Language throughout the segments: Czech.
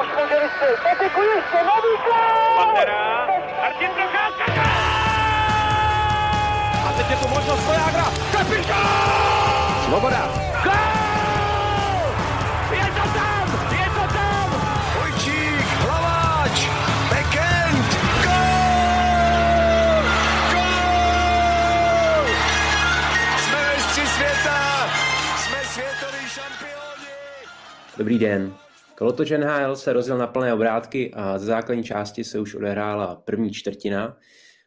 Už můžeme si, patikují se, nový gól! Pantera, Martin Procházka, a teď je tu možnost pro Jágra, kapí gól! Svoboda, gól! Je to tam, je to tam! Hojčík, Hlaváč, Bekend, gól! Gól! Jsme mistři světa, jsme světoví šampioni! Dobrý den. Kolotoč NHL se rozjel na plné obrátky a ze základní části se už odehrála první čtvrtina.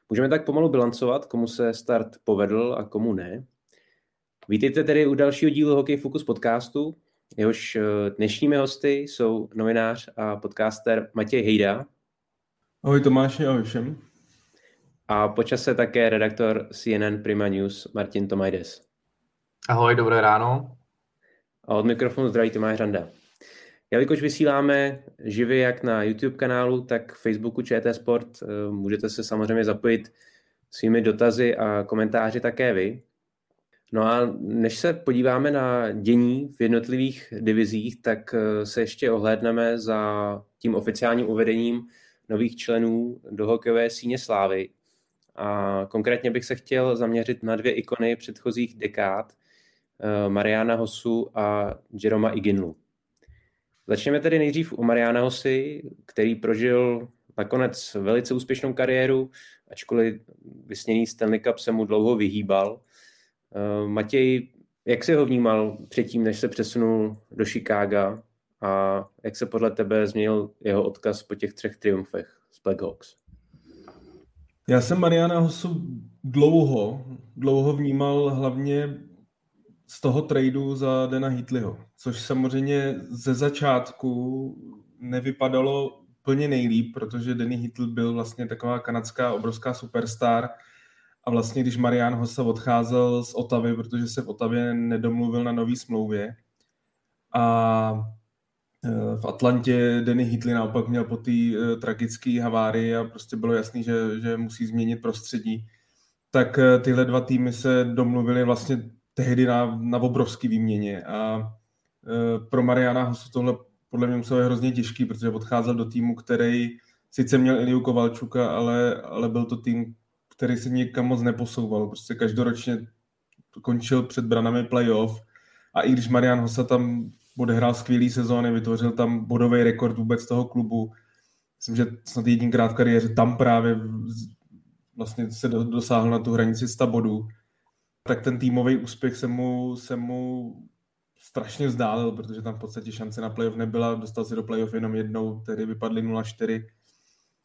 Můžeme tak pomalu bilancovat, komu se start povedl a komu ne. Vítejte tedy u dalšího dílu Hokej Focus podcastu. Jehož dnešními hosty jsou novinář a podcaster Matěj Hejda. Ahoj Tomáši, ahoj všem. A po čase také redaktor CNN Prima News Martin Tomajdes. Ahoj, dobré ráno. A od mikrofonu zdraví Tomáš Randa. Jelikož vysíláme živě jak na YouTube kanálu, tak Facebooku ČT Sport, můžete se samozřejmě zapojit svými dotazy a komentáři také vy. No a než se podíváme na dění v jednotlivých divizích, tak se ještě ohlédneme za tím oficiálním uvedením nových členů do hokejové síně slávy. A konkrétně bych se chtěl zaměřit na dvě ikony předchozích dekád, Mariana Hossu a Jaroma Iginlu. Začneme tedy nejdřív u Mariana Hossy, který prožil nakonec velice úspěšnou kariéru, ačkoliv vysněný Stanley Cup se mu dlouho vyhýbal. Matěj, jak jsi ho vnímal předtím, než se přesunul do Chicaga a jak se podle tebe změnil jeho odkaz po těch třech triumfech z Blackhawks? Já jsem Mariana Hossu dlouho vnímal hlavně z toho tradu za Dana Heatleyho, což samozřejmě ze začátku nevypadalo úplně nejlíp, protože Danny Heatley byl vlastně taková kanadská obrovská superstar a vlastně když Marian Hossa odcházel z Ottavy, protože se v Ottavě nedomluvil na nový smlouvě a v Atlantě Danny Heatley naopak měl po té tragické havárii a prostě bylo jasný, že musí změnit prostředí, tak tyhle dva týmy se domluvili vlastně tehdy na obrovský výměně a pro Mariana Hossu tohle podle mě muselo je hrozně těžký, protože odcházel do týmu, který sice měl Ilyu Kovalchuka, ale byl to tým, který se nikam moc neposouval. Prostě každoročně končil před branami playoff a i když Marian Hossa tam odehrál skvělý sezóny, vytvořil tam bodový rekord vůbec toho klubu, myslím, že snad jedinkrát v kariéře tam právě vlastně se dosáhl na tu hranici 100 bodů, tak ten týmový úspěch se mu strašně vzdálil, protože tam v podstatě šance na playoff nebyla, dostal se do playoff jenom jednou, tedy vypadly 0-4.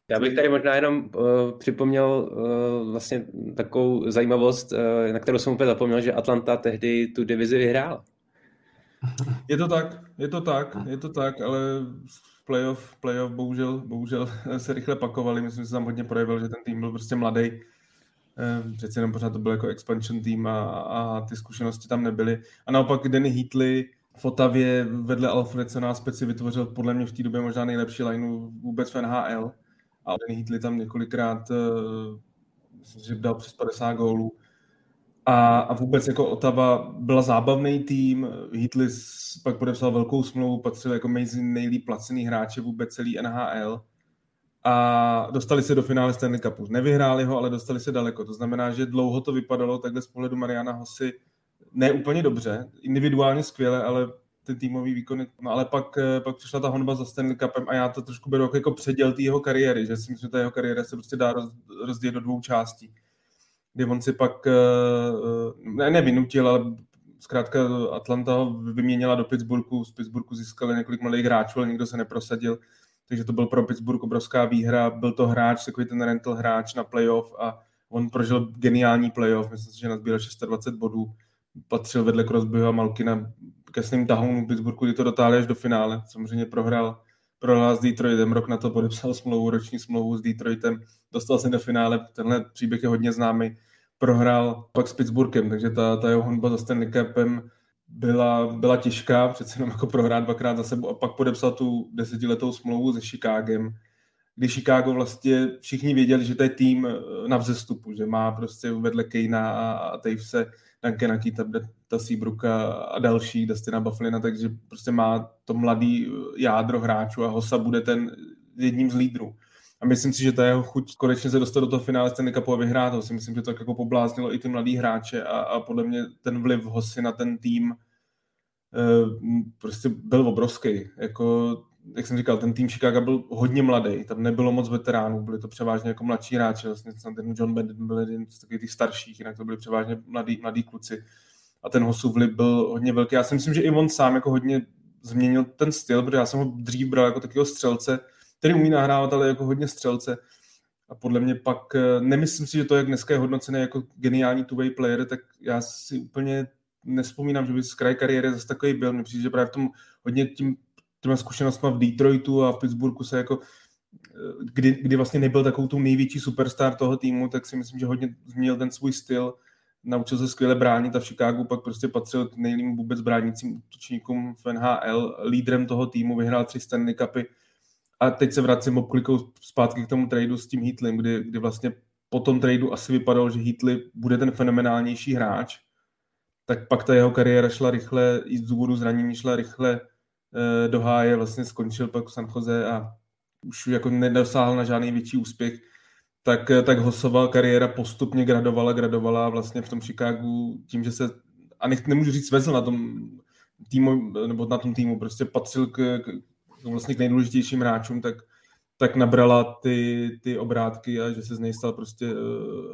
Já bych tady možná jenom připomněl vlastně takovou zajímavost, na kterou jsem úplně zapomněl, že Atlanta tehdy tu divizi vyhrála. Je to tak, ale v playoff bohužel se rychle pakovali, myslím, že se tam hodně projevil, že ten tým byl prostě mladý. Přeci jenom pořád to byl jako expansion tým a ty zkušenosti tam nebyly. A naopak Danny Heatley v Ottavě vedle Alfredsona speci vytvořil podle mě v té době možná nejlepší lineu vůbec v NHL. A Danny Heatley tam několikrát, myslím, že dal přes 50 gólů. A vůbec jako Ottawa byla zábavný tým. Heatley pak podepsal velkou smlouvu, patřil jako mezi nejlíp placený hráče vůbec celý NHL. A dostali se do finále Stanley Cupu. Nevyhráli ho, ale dostali se daleko. To znamená, že dlouho to vypadalo takhle z pohledu Mariana Hossy ne úplně dobře, individuálně skvěle, ale ten týmový výkon. No ale pak přišla ta honba za Stanley Cupem a já to trošku beru jako předěl té jeho kariéry, že si myslím, že ta jeho kariéra se prostě dá rozdělit do dvou částí, kdy on si pak nevynutil, ale zkrátka Atlanta ho vyměnila do Pittsburghu, z Pittsburghu získali několik malých hráčů, ale nikdo se neprosadil. Takže to byl pro Pittsburgh obrovská výhra, byl to hráč, takový ten rental hráč na playoff a on prožil geniální playoff, myslím si, že nazbíral 26 bodů, patřil vedle Crosbyho a Malkina ke svým tahounům Pittsburghu, kdy to dotáhli až do finále, samozřejmě prohrál s Detroitem, rok na to podepsal smlouvu, roční smlouvu s Detroitem, dostal se do finále, tenhle příběh je hodně známý, prohrál pak s Pittsburghem, takže ta jeho honba za Stanley Cupem byla těžká, přece jenom jako prohrát dvakrát za sebou a pak podepsal tu 10letou smlouvu se Chicagem, kdy Chicago vlastně všichni věděli, že to je tým na vzestupu, že má prostě vedle Kejna a Tavese Duncana ta Seabrooka a další, Dustina Bufflina, takže prostě má to mladý jádro hráčů a Hossa bude ten jedním z lídrů. A myslím si, že ta jeho chuť konečně se dostat do toho finále Stanley Cupu a vyhrát ho. Si myslím, že to tak jako pobláznilo i ty mladý hráče a podle mě ten vliv Hossy na ten tým prostě byl obrovský. Jako, jak jsem říkal, ten tým Chicago byl hodně mladý, tam nebylo moc veteránů, byli to převážně jako mladší hráči, vlastně ten John Bennett byl jeden z takových těch starších, jinak to byli převážně mladí kluci. A ten Hossův vliv byl hodně velký. Já si myslím, že i on sám jako hodně změnil ten styl, protože já jsem ho dřív bral jako takového střelce, který umí nahrávat, ale jako hodně střelce. A podle mě pak, nemyslím si, že to, jak dneska je hodnocený jako geniální two-way player, tak já si úplně nespomínám, že by z kraje kariéry zase takový byl. Mně přijde, že právě v tom hodně těma zkušenostma v Detroitu a v Pittsburghu se jako, kdy vlastně nebyl takovou tu největší superstar toho týmu, tak si myslím, že hodně změnil ten svůj styl. Naučil se skvěle bránit a v Chicagu pak prostě patřil k nejlíp vůbec bránícím útočníkům v NHL, lídrem toho týmu, vyhrál 3 Stanley Cupy. A teď se vracím obklikou zpátky k tomu tradu s tím Heatleym, kdy vlastně po tom tradu asi vypadalo, že Heatley bude ten fenomenálnější hráč, tak pak ta jeho kariéra šla rychle, i z důvodu zranění šla rychle do háje, vlastně skončil pak v San Jose a už jako nedosáhl na žádný větší úspěch, tak Hossova kariéra postupně gradovala vlastně v tom Chicagu tím, že se, a nemůžu říct, svezl na tom týmu, nebo na tom týmu, prostě patřil k nejdůležitějším hráčům, tak nabrala ty obrátky a že se z něj stal prostě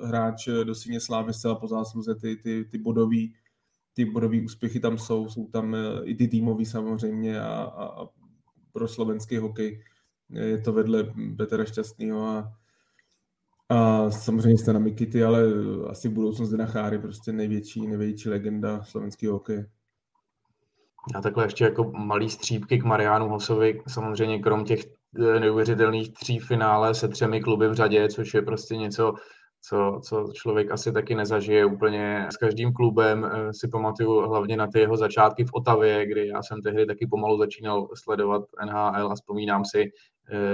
hráč do síně slávy zcela po zásluze, ty bodový úspěchy tam jsou tam i ty týmový samozřejmě a pro slovenský hokej je to vedle Petra Šťastného a samozřejmě jste na Mikity, ale asi v budoucnosti na Cháry prostě největší legenda slovenského hokeje. A takhle ještě jako malý střípky k Marianu Hossovi, samozřejmě krom těch neuvěřitelných 3 finále se 3 kluby v řadě, což je prostě něco, co člověk asi taky nezažije úplně s každým klubem. Si pamatuju hlavně na ty jeho začátky v Ottawě, kdy já jsem tehdy taky pomalu začínal sledovat NHL a vzpomínám si,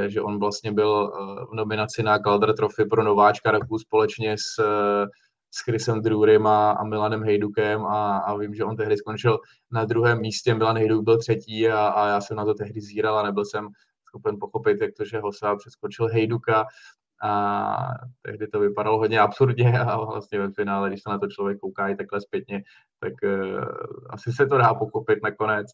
že on vlastně byl v nominaci na Calder Trophy pro nováčka roku společně s Chrisem Drewrym a Milanem Hejdukem a vím, že on tehdy skončil na 2. místě, Milan Hejduk byl 3. a já jsem na to tehdy zíral a nebyl jsem schopen pochopit, jak to, že Hossa přeskočil Hejduka a tehdy to vypadalo hodně absurdně a vlastně ve finále, když se na to člověk kouká i takhle zpětně, tak asi se to dá pochopit nakonec.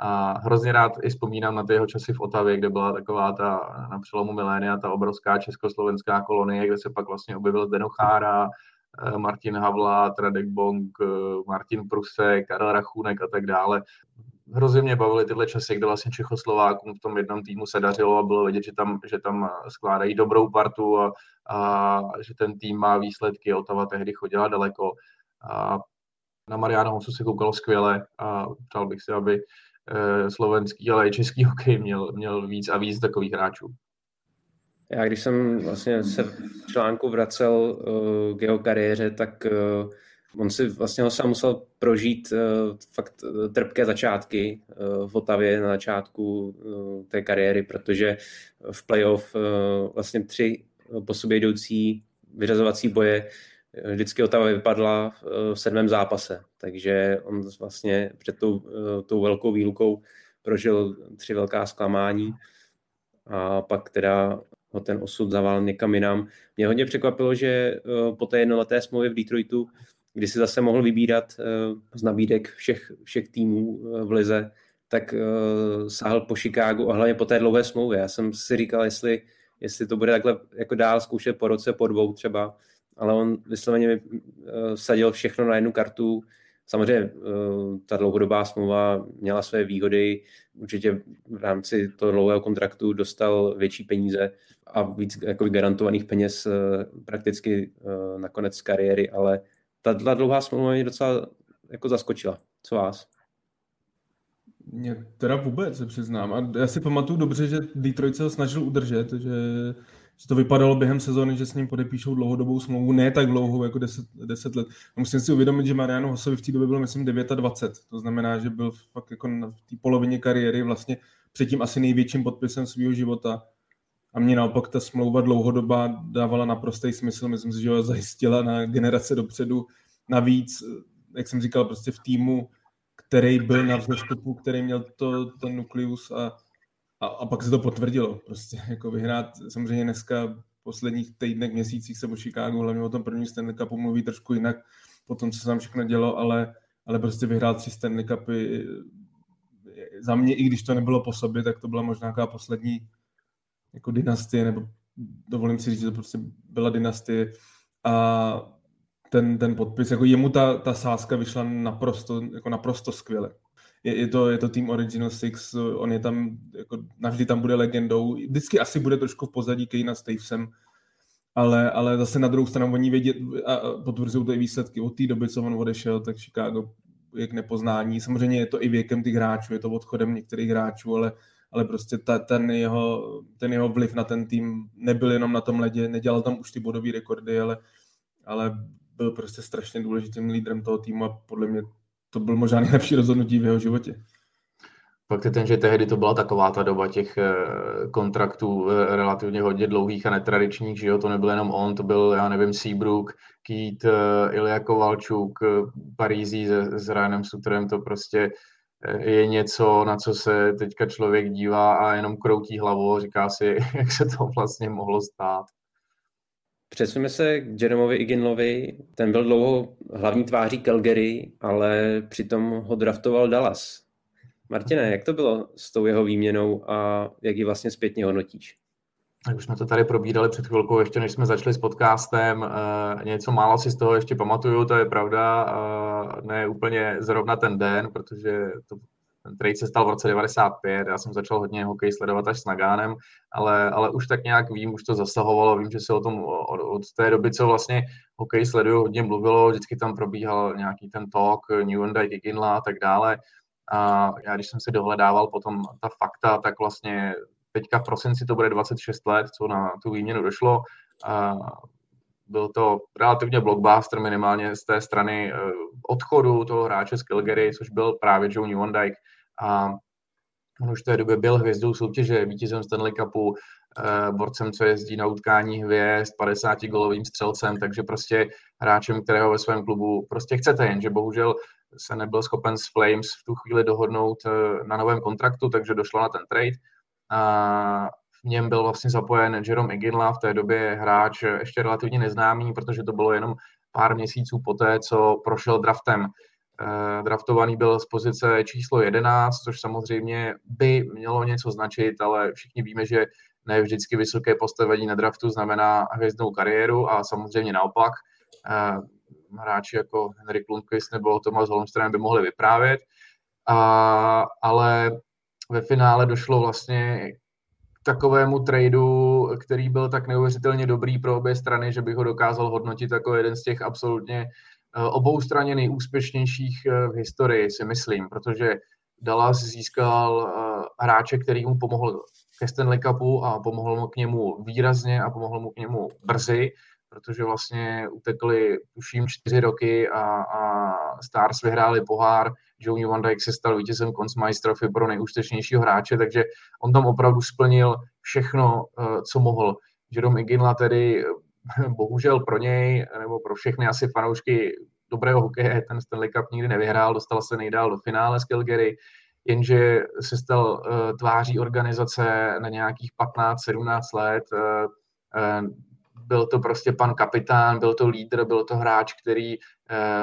A hrozně rád i vzpomínám na ty jeho časy v Ottawě, kde byla taková ta na přelomu milénia, ta obrovská československá kolonie, kde se pak vlastně objevil Zdeno Chára, Martin Havlát, Radek Bonk, Martin Prusek, Karel Rachůnek a tak dále. Hrozně mě bavily tyhle časy, kde vlastně Čechoslovákům v tom jednom týmu se dařilo a bylo vidět, že tam skládají dobrou partu a že ten tým má výsledky. Ottawa tehdy chodila daleko. A na Mariana Hossu se koukalo skvěle a přál bych si, aby slovenský, ale i český hokej měl víc a víc takových hráčů. Já když jsem vlastně se v článku vracel k jeho kariéře, tak on si vlastně ho sám musel prožít fakt trpké začátky v Ottawě na začátku té kariéry, protože v playoff vlastně 3 po sobě jdoucí vyřazovací boje vždycky Ottawa vypadla v 7. zápase, takže on vlastně před tou velkou výlukou prožil 3 velká zklamání a pak teda ho ten osud zavál někam jinam. Mě hodně překvapilo, že po té jednoleté smlouvě v Detroitu, kdy si zase mohl vybírat z nabídek všech týmů v lize, tak sáhl po Chicagu a hlavně po té dlouhé smlouvě. Já jsem si říkal, jestli to bude takhle jako dál zkoušet po roce, po 2 třeba, ale on vysloveně vsadil všechno na jednu kartu. Samozřejmě ta dlouhodobá smlouva měla své výhody, určitě v rámci toho dlouhého kontraktu dostal větší peníze a víc jako garantovaných peněz prakticky na konec kariéry, ale ta dlouhá smlouva mě docela jako zaskočila. Co vás? Mě teda vůbec se přiznám. A já si pamatuju dobře, že Detroit se ho snažil udržet, že to vypadalo během sezóny, že s ním podepíšou dlouhodobou smlouvu, ne tak dlouhou, jako 10 let. A musím si uvědomit, že Marianu Hossovi v té době bylo, myslím, 29. To znamená, že byl fakt jako v té polovině kariéry vlastně předtím asi největším podpisem svého života. A mě naopak ta smlouva dlouhodobá dávala naprostý smysl. Myslím si, že ho zajistila na generace dopředu. Navíc jak jsem říkal, prostě v týmu, který byl na vzestupu, který měl ten nukleus a pak se to potvrdilo. Prostě jako vyhrát, samozřejmě dneska posledních týdnech, měsících se o Chicagu, hlavně o tom prvním Stanley Cupu mluví trošku jinak po tom, co se tam všechno dělo, ale prostě vyhrát si Stanley Cupy za mě, i když to nebylo po sobě, tak to byla možná nějaká poslední jako dynastie, nebo dovolím si říct, že to prostě byla dynastie a ten podpis, jako jemu ta sázka vyšla naprosto skvěle. Je to tým Original Six, on je tam, jako navždy tam bude legendou, vždycky asi bude trošku v pozadí Kejna s Tavesem, ale zase na druhou stranu oni vědět a potvrzují ty výsledky od té doby, co on odešel, tak Chicago je k nepoznání. Samozřejmě je to i věkem těch hráčů, je to odchodem některých hráčů, ale prostě ten jeho vliv na ten tým nebyl jenom na tom ledě, nedělal tam už ty bodové rekordy, ale byl prostě strašně důležitým lídrem toho týmu a podle mě to byl možná nejlepší rozhodnutí v jeho životě. Fakt je ten, že tehdy to byla taková ta doba těch kontraktů relativně hodně dlouhých a netradičních, že jo, to nebyl jenom on, to byl, já nevím, Seabrook, Keith, Ilya Kovalchuk, Parízí s Ryanem Sutterem, to prostě je něco, na co se teďka člověk dívá a jenom kroutí hlavou a říká si, jak se to vlastně mohlo stát. Přesuneme se k Jaromovi Iginlovi. Ten byl dlouho hlavní tváří Calgary, ale přitom ho draftoval Dallas. Martine, jak to bylo s tou jeho výměnou a jak ji vlastně zpětně hodnotíš? Tak už jsme to tady probírali před chvilkou, ještě než jsme začali s podcastem. Něco málo si z toho ještě pamatuju, to je pravda. Ne úplně zrovna ten den, protože ten trade se stal v roce 95, já jsem začal hodně hokej sledovat až s Nagánem, ale už tak nějak vím, už to zasahovalo, vím, že se o tom od té doby, co vlastně hokej sleduju, hodně mluvilo, vždycky tam probíhal nějaký ten talk, Nieuwendyk, Iginla a tak dále. A já když jsem si dohledával potom ta fakta, tak vlastně teďka v prosinci to bude 26 let, co na tu výměnu došlo. A byl to relativně blockbuster minimálně z té strany odchodu toho hráče z Calgary, což byl právě Joe Nieuwendyk. A on už v té době byl hvězdou soutěže, vítězem Stanley Cupu, borcem, co jezdí na utkání hvězd, 50-golovým střelcem, takže prostě hráčem, kterého ve svém klubu prostě chcete, jenže bohužel se nebyl schopen s Flames v tu chvíli dohodnout na novém kontraktu, takže došlo na ten trade. A v něm byl vlastně zapojen Jarome Iginla, v té době hráč ještě relativně neznámý, protože to bylo jenom pár měsíců poté, co prošel draftem. Draftovaný byl z pozice číslo 11, což samozřejmě by mělo něco značit, ale všichni víme, že ne vždycky vysoké postavení na draftu znamená hvězdnou kariéru a samozřejmě naopak. Hráči jako Henrik Lundqvist nebo Thomas Holmström by mohli vyprávět, ale ve finále došlo vlastně k takovému tradu, který byl tak neuvěřitelně dobrý pro obě strany, že bych ho dokázal hodnotit jako jeden z těch absolutně oboustranně nejúspěšnějších v historii, si myslím, protože Dallas získal hráče, který mu pomohl ke Stanley Cupu a pomohl mu k němu výrazně a pomohl mu k němu brzy, protože vlastně utekly tuším 4 roky a Stars vyhráli pohár, Joe Nieuwendyk se stal vítězem Conn Smythe Trophy pro nejúspěšnějšího hráče, takže on tam opravdu splnil všechno, co mohl. Jarome Iginla tedy bohužel pro něj, nebo pro všechny asi fanoušky dobrého hokeje, ten Stanley Cup nikdy nevyhrál, dostal se nejdál do finále s Calgary, jenže se stal tváří organizace na nějakých 15-17 let, byl to prostě pan kapitán, byl to lídr, byl to hráč, který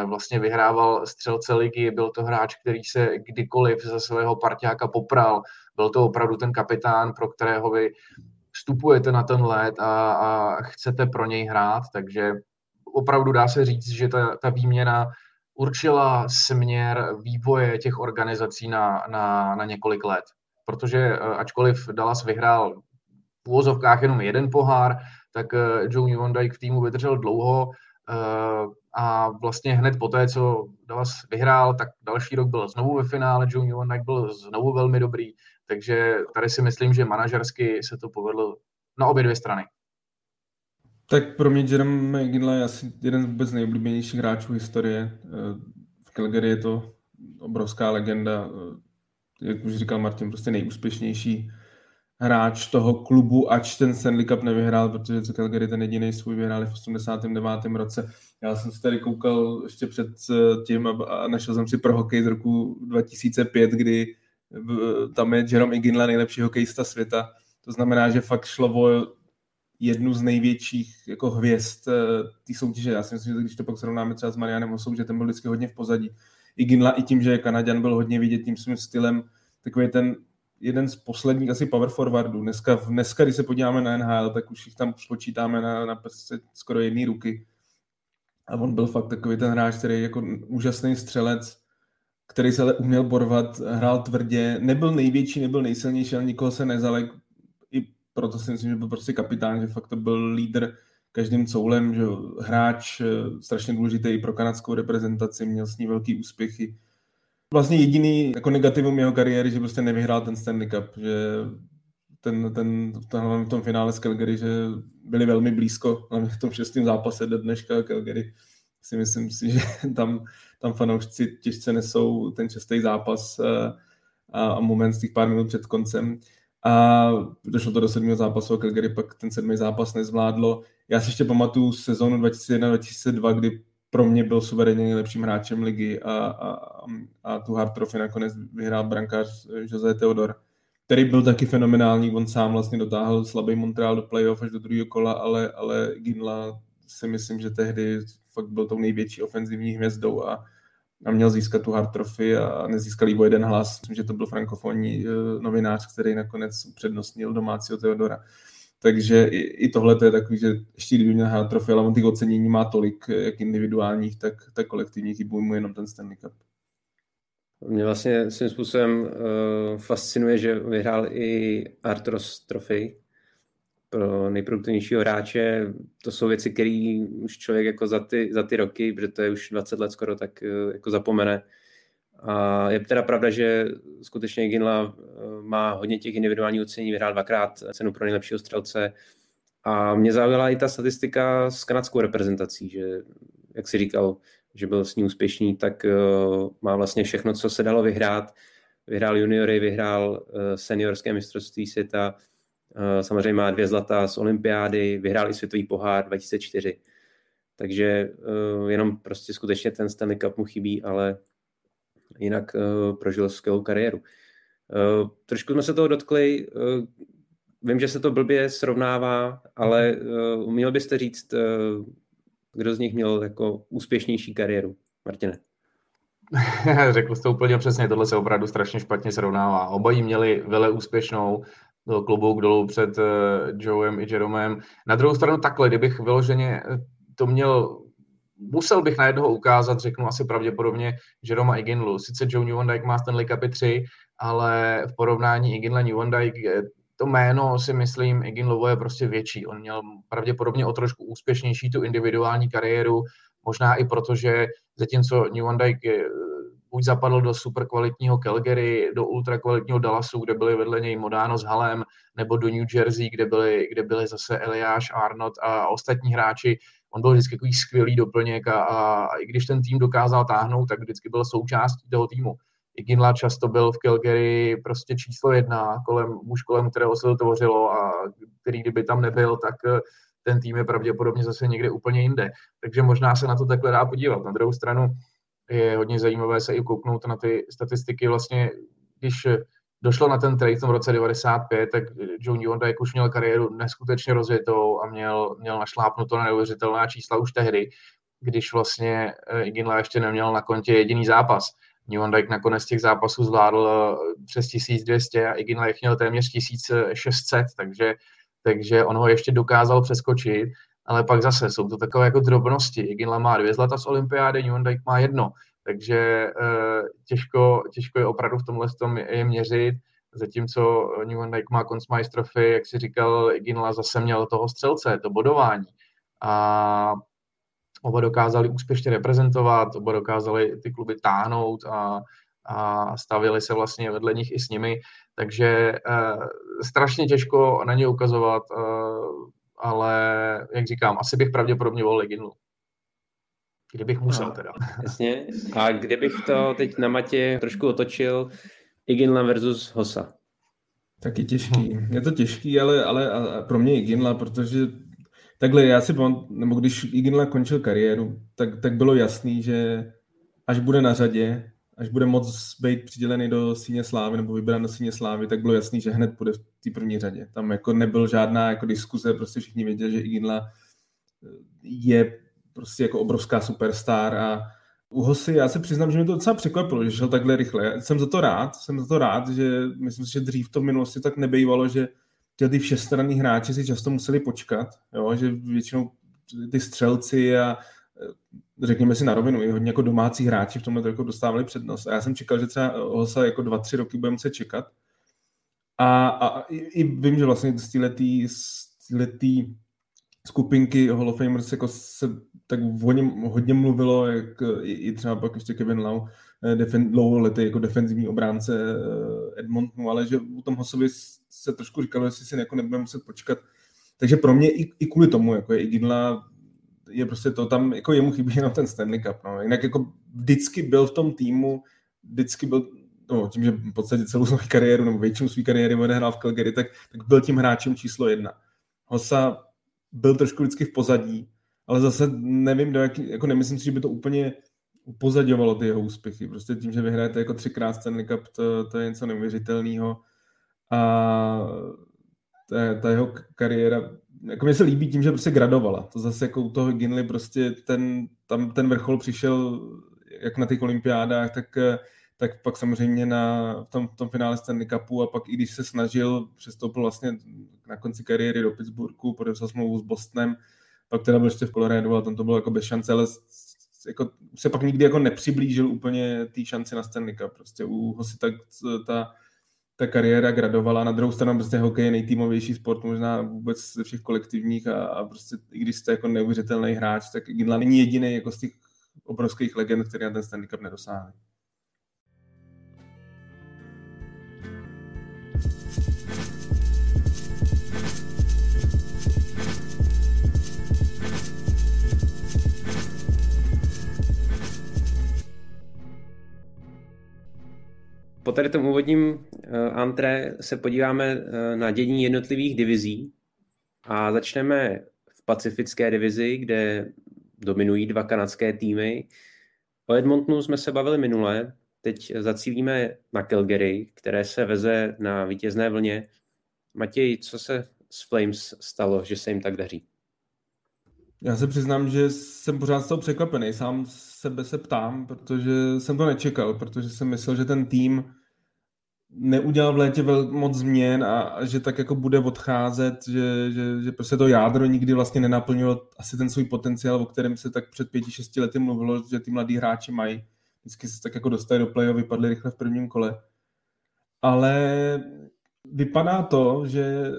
vlastně vyhrával střelce ligy, byl to hráč, který se kdykoliv za svého parťáka popral, byl to opravdu ten kapitán, pro kterého vy vstupujete na ten led a chcete pro něj hrát, takže opravdu dá se říct, že ta výměna určila směr vývoje těch organizací na několik let, protože ačkoliv Dallas vyhrál v úvozovkách jenom 1 pohár, tak Joe Nieuwendyk v týmu vydržel dlouho a vlastně hned poté, co Dallas vyhrál, tak další rok byl znovu ve finále, Joe Nieuwendyk byl znovu velmi dobrý, takže tady si myslím, že manažersky se to povedlo na obě dvě strany. Tak pro mě Jarome Iginla je asi jeden z vůbec nejoblíbenějších hráčů historie. V Calgary je to obrovská legenda, jak už říkal Martin, prostě nejúspěšnější hráč toho klubu, ač ten Stanley Cup nevyhrál, protože co Calgary ten jediný svůj vyhráli v 89. roce. Já jsem se tady koukal ještě před tím a našel jsem si pro hokej z roku 2005, kdy tam je Jarome Iginla nejlepší hokejista světa. To znamená, že fakt šlo o jednu z největších jako hvězd té soutěže. Já si myslím, že když to pak srovnáme třeba s Marianem Hossou, že ten byl vždycky hodně v pozadí. Iginla i tím, že je Kanaďan, byl hodně vidět tím svým stylem. Takový ten jeden z posledních asi power forwardů. Dneska, když se podíváme na NHL, tak už jich tam spočítáme na skoro jedné ruky. A on byl fakt takový ten hráč, který je jako úžasný střelec, který se ale uměl borvat, hrál tvrdě, nebyl největší, nebyl nejsilnější, ale nikoho se nezalek. I proto si myslím, že byl prostě kapitán, že fakt to byl lídr každým coulem, že hráč strašně důležitý i pro kanadskou reprezentaci, měl s ní velký úspěchy. Vlastně jediný jako negativum jeho kariéry, že prostě nevyhrál ten Stanley Cup, že v tom finále s Calgary, že byli velmi blízko, ale v tom 6. zápase do dneška Calgary si myslím si, že tam fanoušci těžce nesou ten 6. zápas a moment z těch pár minut před koncem. A došlo to do 7. zápasu a Calgary pak ten 7. zápas nezvládlo. Já si ještě pamatuju sezónu 2001-2002, kdy pro mě byl suverénně nejlepším hráčem ligy a tu Hart Trophy nakonec vyhrál brankář Jose Theodor, který byl taky fenomenální. On sám vlastně dotáhl slabý Montreal do playoff až do druhého kola, ale Iginla si myslím, že tehdy fakt byl tou největší ofenzivní hvězdou a měl získat tu Hart Trophy a nezískal jí o jeden hlas. Myslím, že to byl frankofonní novinář, který nakonec upřednostnil domácího Theodora. Takže i tohle to je takový, že ještě kdyby měl Hart Trophy, ale on těch ocenění má tolik, jak individuálních, tak kolektivních, chybuje mu jenom ten Stanley Cup. Mě vlastně svým způsobem fascinuje, že vyhrál i Artros Trophy pro nejproduktivnějšího hráče. To jsou věci, které už člověk jako za ty roky, protože to je už 20 let skoro, tak jako zapomene. A je teda pravda, že skutečně Iginla má hodně těch individuálních ocenění, vyhrál 2x cenu pro nejlepšího střelce. A mě zaujala i ta statistika s kanadskou reprezentací, že, jak si říkal, že byl s ní úspěšný, tak má vlastně všechno, co se dalo vyhrát. Vyhrál juniory, vyhrál seniorské mistrovství světa, samozřejmě má 2 zlata z olympiády, vyhrál i světový pohár 2004. Takže jenom prostě skutečně ten Stanley Cup mu chybí, ale jinak prožil skvělou kariéru. Trošku jsme se toho dotkli, vím, že se to blbě srovnává, ale uměl byste říct, kdo z nich měl jako úspěšnější kariéru? Martine. Řekl jste úplně přesně, tohle se opravdu strašně špatně srovnává. Obojí měli vele úspěšnou, klobouk dolů před Joem i Jaromem. Na druhou stranu takhle, kdybych vyloženě to měl, musel bych na jednoho ukázat, řeknu asi pravděpodobně Jaroma Iginlu. Sice Joe Nieuwendyk má Stanley Cupy 3, ale v porovnání Iginla Nieuwendyk to jméno, si myslím, Iginlovo je prostě větší. On měl pravděpodobně o trošku úspěšnější tu individuální kariéru, možná i proto, že zatímco Nieuwendyk buď zapadl do super kvalitního Calgary, do ultra kvalitního Dallasu, kde byli vedle něj Modano s Halem, nebo do New Jersey, kde byli zase Eliáš, Arnott a ostatní hráči. On byl vždycky takový skvělý doplněk a i když ten tým dokázal táhnout, tak vždycky byl součástí toho týmu. Iginla často byl v Calgary prostě číslo 1, kolem kterého se to tvořilo a který kdyby tam nebyl, tak ten tým je pravděpodobně zase někde úplně jinde. Takže možná se na to takhle dá podívat. Na druhou stranu je hodně zajímavé se i kouknout na ty statistiky. Vlastně, když došlo na ten trade v tom roce 95, tak Joe Nieuwendyk už měl kariéru neskutečně rozjetou a měl našlápnuto na neuvěřitelná čísla už tehdy, když vlastně Iginla ještě neměl na kontě jediný zápas. Nieuwendyk nakonec těch zápasů zvládl přes 1200 a Iginla jich měl téměř 1600, takže on ho ještě dokázal přeskočit, ale pak zase jsou to takové jako drobnosti. Iginla má 2 zlata z olympiády, Nieuwendyk má 1, takže těžko je opravdu v tomhle tom je měřit, zatímco Nieuwendyk má Conn Smythe Trophy, jak si říkal, Iginla zase měl toho střelce, to bodování. A oba dokázali úspěšně reprezentovat, oba dokázali ty kluby táhnout a stavili se vlastně vedle nich i s nimi, takže strašně těžko na ně ukazovat, ale jak říkám, asi bych pravděpodobně volil Iginlu. Kdybych musel teda. Jasně. A kdybych to teď na Matě trošku otočil, Iginla versus Hossa. Taky těžký. Je to těžký, ale a pro mě Iginla, protože takhle já si pamatuju, nebo když Iginla končil kariéru, tak bylo jasný, že až bude na řadě, až bude moc být přidělený do síně slávy nebo vybrán do síně slávy, tak bylo jasný, že hned půjde v té první řadě. Tam jako nebyl žádná jako diskuze, prostě všichni věděli, že Iginla je prostě jako obrovská superstar. A u Hossy já se přiznám, že mě to docela překvapilo, že šel takhle rychle. Jsem za to rád, že myslím si, že dřív to v minulosti tak nebejvalo, že ty všestranní hráči si často museli počkat, jo? Že většinou ty střelci a řekněme si na rovinu, i hodně jako domácí hráči v tomhle jako dostávali přednost. A já jsem čekal, že třeba Hossa jako 2-3 roky budeme se čekat. A i vím, že vlastně z téhletý skupinky Hall of Famers jako se tak o něm hodně mluvilo, jak i třeba pak ještě Kevin Lau, dlouholetý jako defenzivní obránce Edmontonu, ale že u tom Hossovi se trošku říkalo, jestli si jako nebudeme muset počkat. Takže pro mě i kvůli tomu jako je Iginla, je prostě to tam, jako jemu chybí jenom ten Stanley Cup, no. Jinak jako vždycky byl v tom týmu, tím, že v podstatě celou svou kariéru, nebo většinu své kariéry odehrál v Calgary, tak byl tím hráčem číslo 1. Hossa byl trošku vždycky v pozadí, ale zase nevím, jako nemyslím si, že by to úplně upozaďovalo ty jeho úspěchy. Prostě tím, že vyhrajete jako 3x Stanley Cup, to je něco neuvěřitelného. A ta jeho kariéra, jako mně se líbí tím, že prostě gradovala. To zase jako u toho Iginly prostě ten vrchol přišel jak na těch olympiádách, tak pak samozřejmě v tom finále Stanley Cupu a pak i když se snažil, přestoupil vlastně na konci kariéry do Pittsburghu, podepsal smlouvu s Bostonem, pak teda byl ještě v Coloradu, ale tam to bylo jako bez šance, ale jako se pak nikdy jako nepřiblížil úplně té šanci na Stanley Cup. Prostě u Hossy tak ta kariéra gradovala, na druhou stranu prostě hokej je nejtýmovější sport možná vůbec ze všech kolektivních a prostě i když jste jako neuvěřitelný hráč, tak Iginla není jediný jako z těch obrovských legend, který na ten Stanley Cup nedosáhne. Po tady tom úvodním antré se podíváme na dění jednotlivých divizí a začneme v pacifické divizi, kde dominují dva kanadské týmy. O Edmontonu jsme se bavili minule, teď zacílíme na Calgary, které se veze na vítězné vlně. Matěj, co se s Flames stalo, že se jim tak daří? Já se přiznám, že jsem pořád z toho překvapený. Sám sebe se ptám, protože jsem to nečekal, protože jsem myslel, že ten tým neudělal v létě moc změn a že tak jako bude odcházet, že prostě to jádro nikdy vlastně nenaplnilo asi ten svůj potenciál, o kterém se tak před 5-6 lety mluvilo, že ty mladí hráči mají. Vždycky se tak jako dostali do play a vypadli rychle v prvním kole. Ale vypadá to, že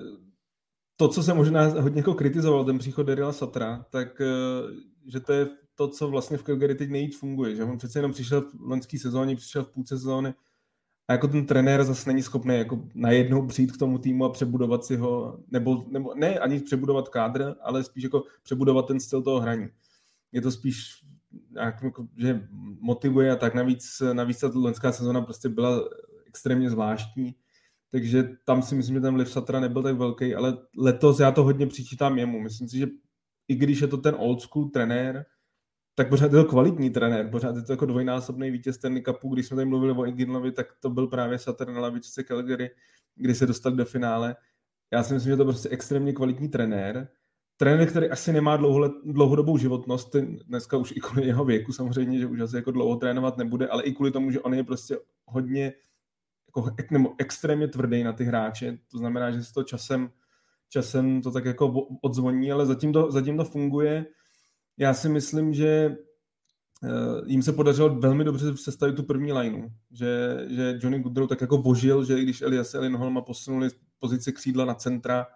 to, co se možná hodně jako kritizoval, ten příchod Daryla Suttera, tak že to je to, co vlastně v Calgary teď nejvíc funguje, že on přece jenom přišel v loňské sezóně, přišel v půlce sezóny a jako ten trenér zase není schopný jako najednou přijít k tomu týmu a přebudovat si ho, nebo ne ani přebudovat kádr, ale spíš jako přebudovat ten styl toho hraní. Je to spíš, jako, že motivuje a tak navíc ta loňská sezóna prostě byla extrémně zvláštní. Takže tam si myslím, že ten vliv Suttera nebyl tak velký, ale letos já to hodně přičítám jemu. Myslím si, že i když je to ten old school trenér, tak pořád je to kvalitní trenér, pořád je to jako dvojnásobný vítěz Stanley Cupu. Když jsme tady mluvili o Iginlovi, tak to byl právě Sutter na lavičce Calgary, kdy se dostal do finále. Já si myslím, že to je prostě extrémně kvalitní trenér. Trenér, který asi nemá dlouhodobou životnost, dneska už i kvůli jeho věku samozřejmě, že už asi jako dlouho trénovat nebude, ale i kvůli tomu, že on je prostě hodně nebo extrémně tvrdý na ty hráče, to znamená, že se to časem to tak jako odzvoní, ale zatím to funguje. Já si myslím, že jim se podařilo velmi dobře sestavit tu první lineu, že Johnny Gaudreau tak jako božil, že když Elias Lindholma posunuli pozici křídla na centra,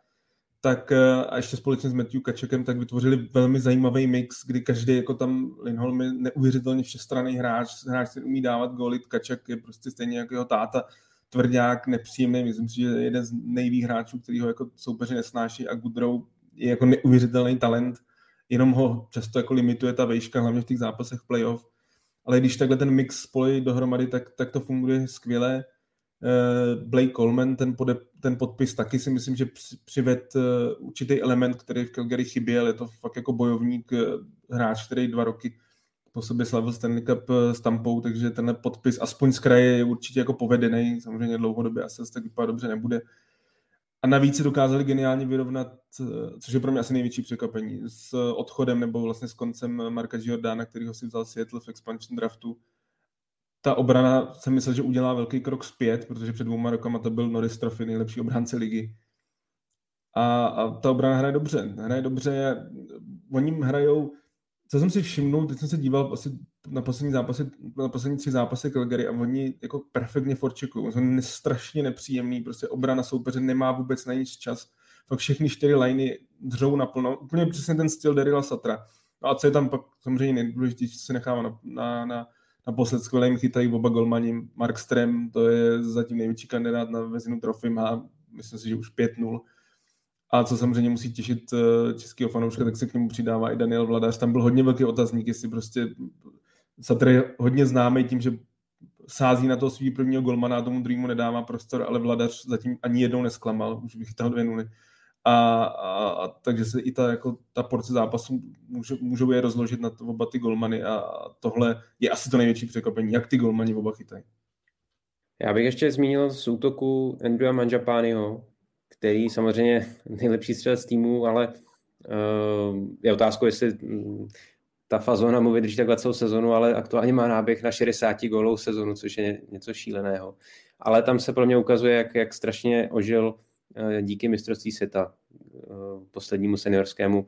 tak a ještě společně s Matthew Tkachukem, tak vytvořili velmi zajímavý mix, kdy každý jako tam Lindholm je neuvěřitelně všestranný hráč, který umí dávat góly, Tkachuk je prostě stejně jako jeho táta, tvrdák, nepříjemný, myslím si, že je jeden z nejvíc hráčů, který ho jako soupeři nesnáší a Gaudreau je jako neuvěřitelný talent, jenom ho často jako limituje ta vejška, hlavně v těch zápasech playoff, ale když takhle ten mix spojí dohromady, tak to funguje skvěle. Blake Coleman, ten podpis taky si myslím, že přived určitý element, který v Calgary chyběl, je to fakt jako bojovník, hráč, který 2 roky po sobě slavil Stanley Cup s Tampou, takže ten podpis aspoň z kraje je určitě jako povedený, samozřejmě dlouhodobě asi tak vypadá dobře nebude. A navíc se dokázali geniálně vyrovnat, což je pro mě asi největší překvapení, s odchodem nebo vlastně s koncem Marka Giordana, kterýho si vzal Seattle v expansion draftu. Ta obrana, jsem myslel, že udělá velký krok zpět, protože před 2 rokama to byl Norris Trophy, nejlepší obránce ligy. A ta obrana hraje dobře. Oni hrajou, co jsem si všimnul, teď jsem se díval asi na poslední 3 zápasy Calgary a oni jako perfektně forčekují. Jsou strašně nepříjemný, prostě obrana soupeře nemá vůbec na nic čas. Fakt všechny 4 liney dřou naplno, úplně přesně ten styl Daryla Suttera. No a co je tam pak samozřejmě nejdůležitější, se nechává naposled skvělým chytají oba golmani. Markström, to je zatím největší kandidát na Vezinu trofy, má myslím si, že už 5-0. A co samozřejmě musí těšit českýho fanouška, tak se k němu přidává i Daniel Vladař. Tam byl hodně velký otazník, jestli prostě Sutter je hodně známý tím, že sází na toho svého prvního golmana a tomu druhému nedává prostor, ale Vladař zatím ani jednou nesklamal, už vychytal 2-0. A takže se i ta porce zápasů můžou je rozložit na oba ty golmany a tohle je asi to největší překvapení, jak ty golmani oba chytají. Já bych ještě zmínil z útoku Andrewa Mangiapaniho, který samozřejmě nejlepší střelec týmu, ale je otázkou, jestli ta fazona mu vydrží takhle celou sezonu, ale aktuálně má náběh na 60 gólů sezonu, což je něco šíleného. Ale tam se pro mě ukazuje, jak strašně ožil díky mistrovství světa poslednímu seniorskému,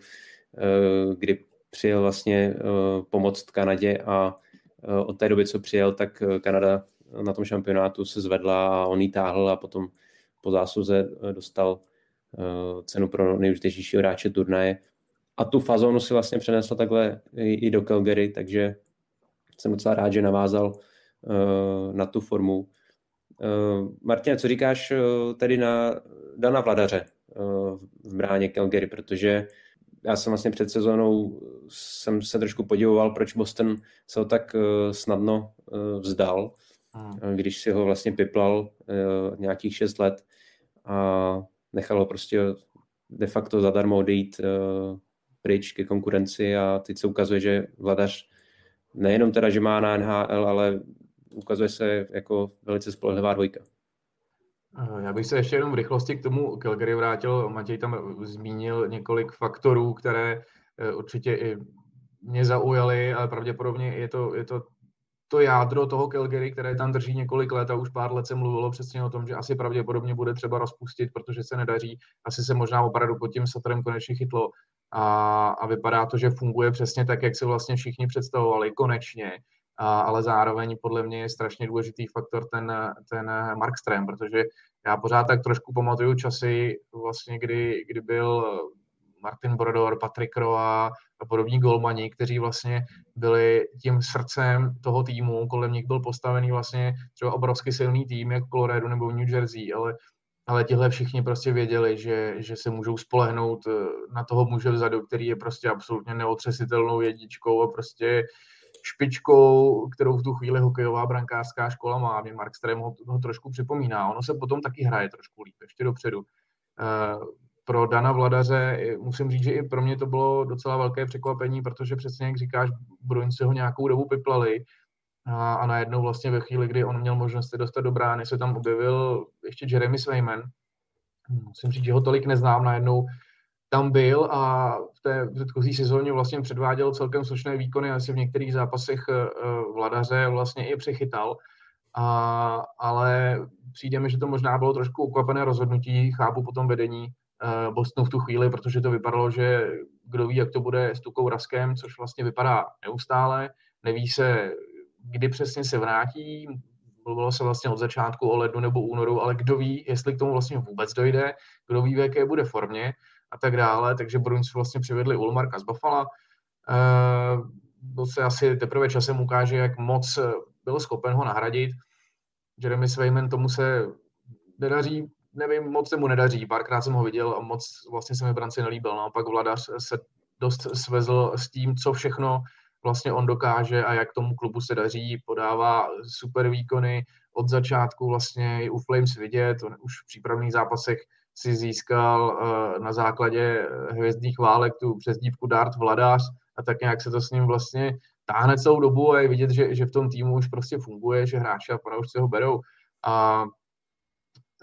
kdy přijel vlastně pomoct Kanadě a od té doby, co přijel, tak Kanada na tom šampionátu se zvedla a on ji táhl a potom po zásluze dostal cenu pro nejdůležitějšího hráče turnaje. A tu fazonu si vlastně přenesl takhle i do Calgary, takže jsem docela rád, že navázal na tu formu. Martine, co říkáš tady na Dana Vladaře v bráně Calgary, protože já jsem vlastně před sezónou jsem se trošku podivoval, proč Boston se ho tak snadno vzdal, když si ho vlastně piplal nějakých 6 let a nechal ho prostě de facto zadarmo odejít pryč ke konkurenci a teď se ukazuje, že Vladař nejenom teda, že má na NHL, ale ukazuje se jako velice spolehlivá dvojka. Já bych se ještě jenom v rychlosti k tomu Calgary vrátil. Matěj tam zmínil několik faktorů, které určitě i mě zaujaly, ale pravděpodobně je to jádro toho Calgary, které tam drží několik let a už pár let se mluvilo přesně o tom, že asi pravděpodobně bude třeba rozpustit, protože se nedaří. Asi se možná opravdu pod tím Sutterem konečně chytlo a vypadá to, že funguje přesně tak, jak si vlastně všichni představovali, konečně. Ale zároveň podle mě je strašně důležitý faktor ten Markström, protože já pořád tak trošku pamatuju časy, vlastně, kdy byl Martin Brodeur, Patrick Roy a podobní golmani, kteří vlastně byli tím srdcem toho týmu, kolem nich byl postavený vlastně třeba obrovsky silný tým, jak v Coloradu nebo v New Jersey, ale tihle všichni prostě věděli, že se můžou spolehnout na toho muže vzadu, který je prostě absolutně neotřesitelnou jedničkou a prostě špičkou, kterou v tu chvíli hokejová brankářská škola má. Mě Markström ho trošku připomíná. Ono se potom taky hraje trošku líp, ještě dopředu. Pro Dana Vladaře musím říct, že i pro mě to bylo docela velké překvapení, protože přesně, jak říkáš, Bruinsi ho nějakou dobu piplali a najednou vlastně ve chvíli, kdy on měl možnost se dostat do brány, se tam objevil ještě Jeremy Swayman. Musím říct, že ho tolik neznám, najednou tam byl a v té předchozí sezóně vlastně předváděl celkem slušné výkony, asi v některých zápasech Vladaře vlastně i přechytal, ale přijde mi, že to možná bylo trošku ukvapené rozhodnutí, chápu potom vedení Bostonu v tu chvíli, protože to vypadalo, že kdo ví, jak to bude s Tukkou Raskem, což vlastně vypadá neustále, neví se, kdy přesně se vrátí, mluvilo se vlastně od začátku o lednu nebo únoru, ale kdo ví, jestli k tomu vlastně vůbec dojde, kdo ví, v jaké bude formě a tak dále, takže Bruins vlastně přivedli Ullmarka z Buffala. To se asi teprve časem ukáže, jak moc byl schopen ho nahradit. Jeremy Swayman tomu se nedaří, nevím, moc se mu nedaří, párkrát jsem ho viděl a moc vlastně se mi branci nelíbil, naopak Vladař se dost svezl s tím, co všechno vlastně on dokáže a jak tomu klubu se daří, podává super výkony, od začátku vlastně u Flames vidět, on už v přípravných zápasech si získal na základě hvězdných válek tu přezdívku Dart Vladař a tak nějak se to s ním vlastně táhne celou dobu a je vidět, že v tom týmu už prostě funguje, že hráči a fanoušci ho berou a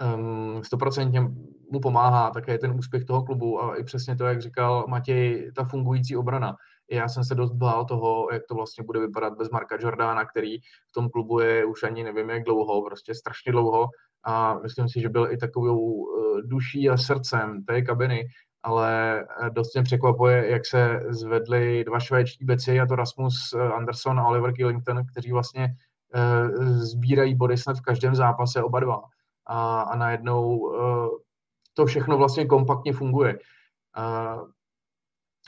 100% mu pomáhá také ten úspěch toho klubu a i přesně to, jak říkal Matěj, ta fungující obrana. Já jsem se dost bál toho, jak to vlastně bude vypadat bez Marka Giordana, který v tom klubu je už ani nevím jak dlouho, prostě strašně dlouho a myslím si, že byl i takovou duší a srdcem té kabiny, ale dost mě překvapuje, jak se zvedli dva švédští beci, a to Rasmus Andersson a Oliver Kylington, kteří vlastně sbírají body snad v každém zápase oba dva a najednou to všechno vlastně kompaktně funguje.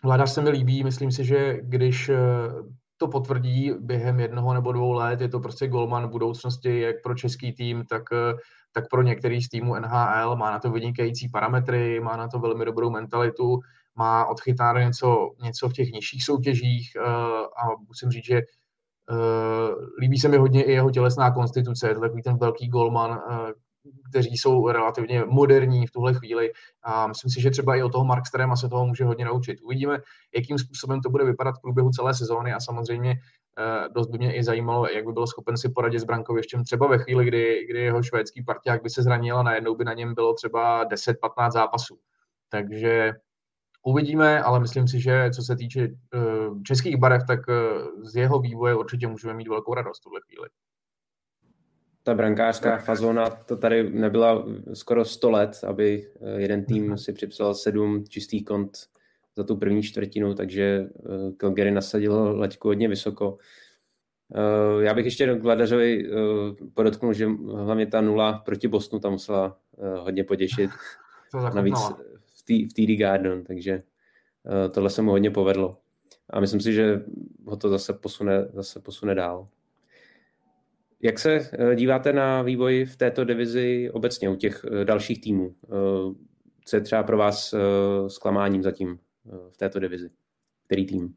Vláda se mi líbí, myslím si, že když to potvrdí během 1 nebo 2 let, je to prostě golman budoucnosti jak pro český tým, tak pro některý z týmů NHL, má na to vynikající parametry, má na to velmi dobrou mentalitu, má odchytáno něco v těch nižších soutěžích a musím říct, že líbí se mi hodně i jeho tělesná konstituce, je to takový ten velký golman, kteří jsou relativně moderní v tuhle chvíli a myslím si, že třeba i od toho Markströma se toho může hodně naučit. Uvidíme, jakým způsobem to bude vypadat v průběhu celé sezóny a samozřejmě dost by mě i zajímalo, jak by byl schopen si poradit s brankovištěm třeba ve chvíli, kdy jeho švédský parťák by se zranil a najednou by na něm bylo třeba 10-15 zápasů. Takže uvidíme, ale myslím si, že co se týče českých barev, tak z jeho vývoje určitě můžeme mít velkou radost v tuhle chvíli. Ta brankářská fazona, to tady nebyla skoro 100 let, aby jeden tým si připsal 7 čistých kont za tu první čtvrtinu, takže Calgary nasadilo laťku hodně vysoko. Já bych ještě Vladařovi podotknul, že hlavně ta 0 proti Bostonu tam musela hodně potěšit. Navíc v TD Garden, takže tohle se mu hodně povedlo. A myslím si, že ho to zase posune dál. Jak se díváte na vývoj v této divizi obecně u těch dalších týmů? Co je třeba pro vás zklamáním zatím v této divizi? Který tým?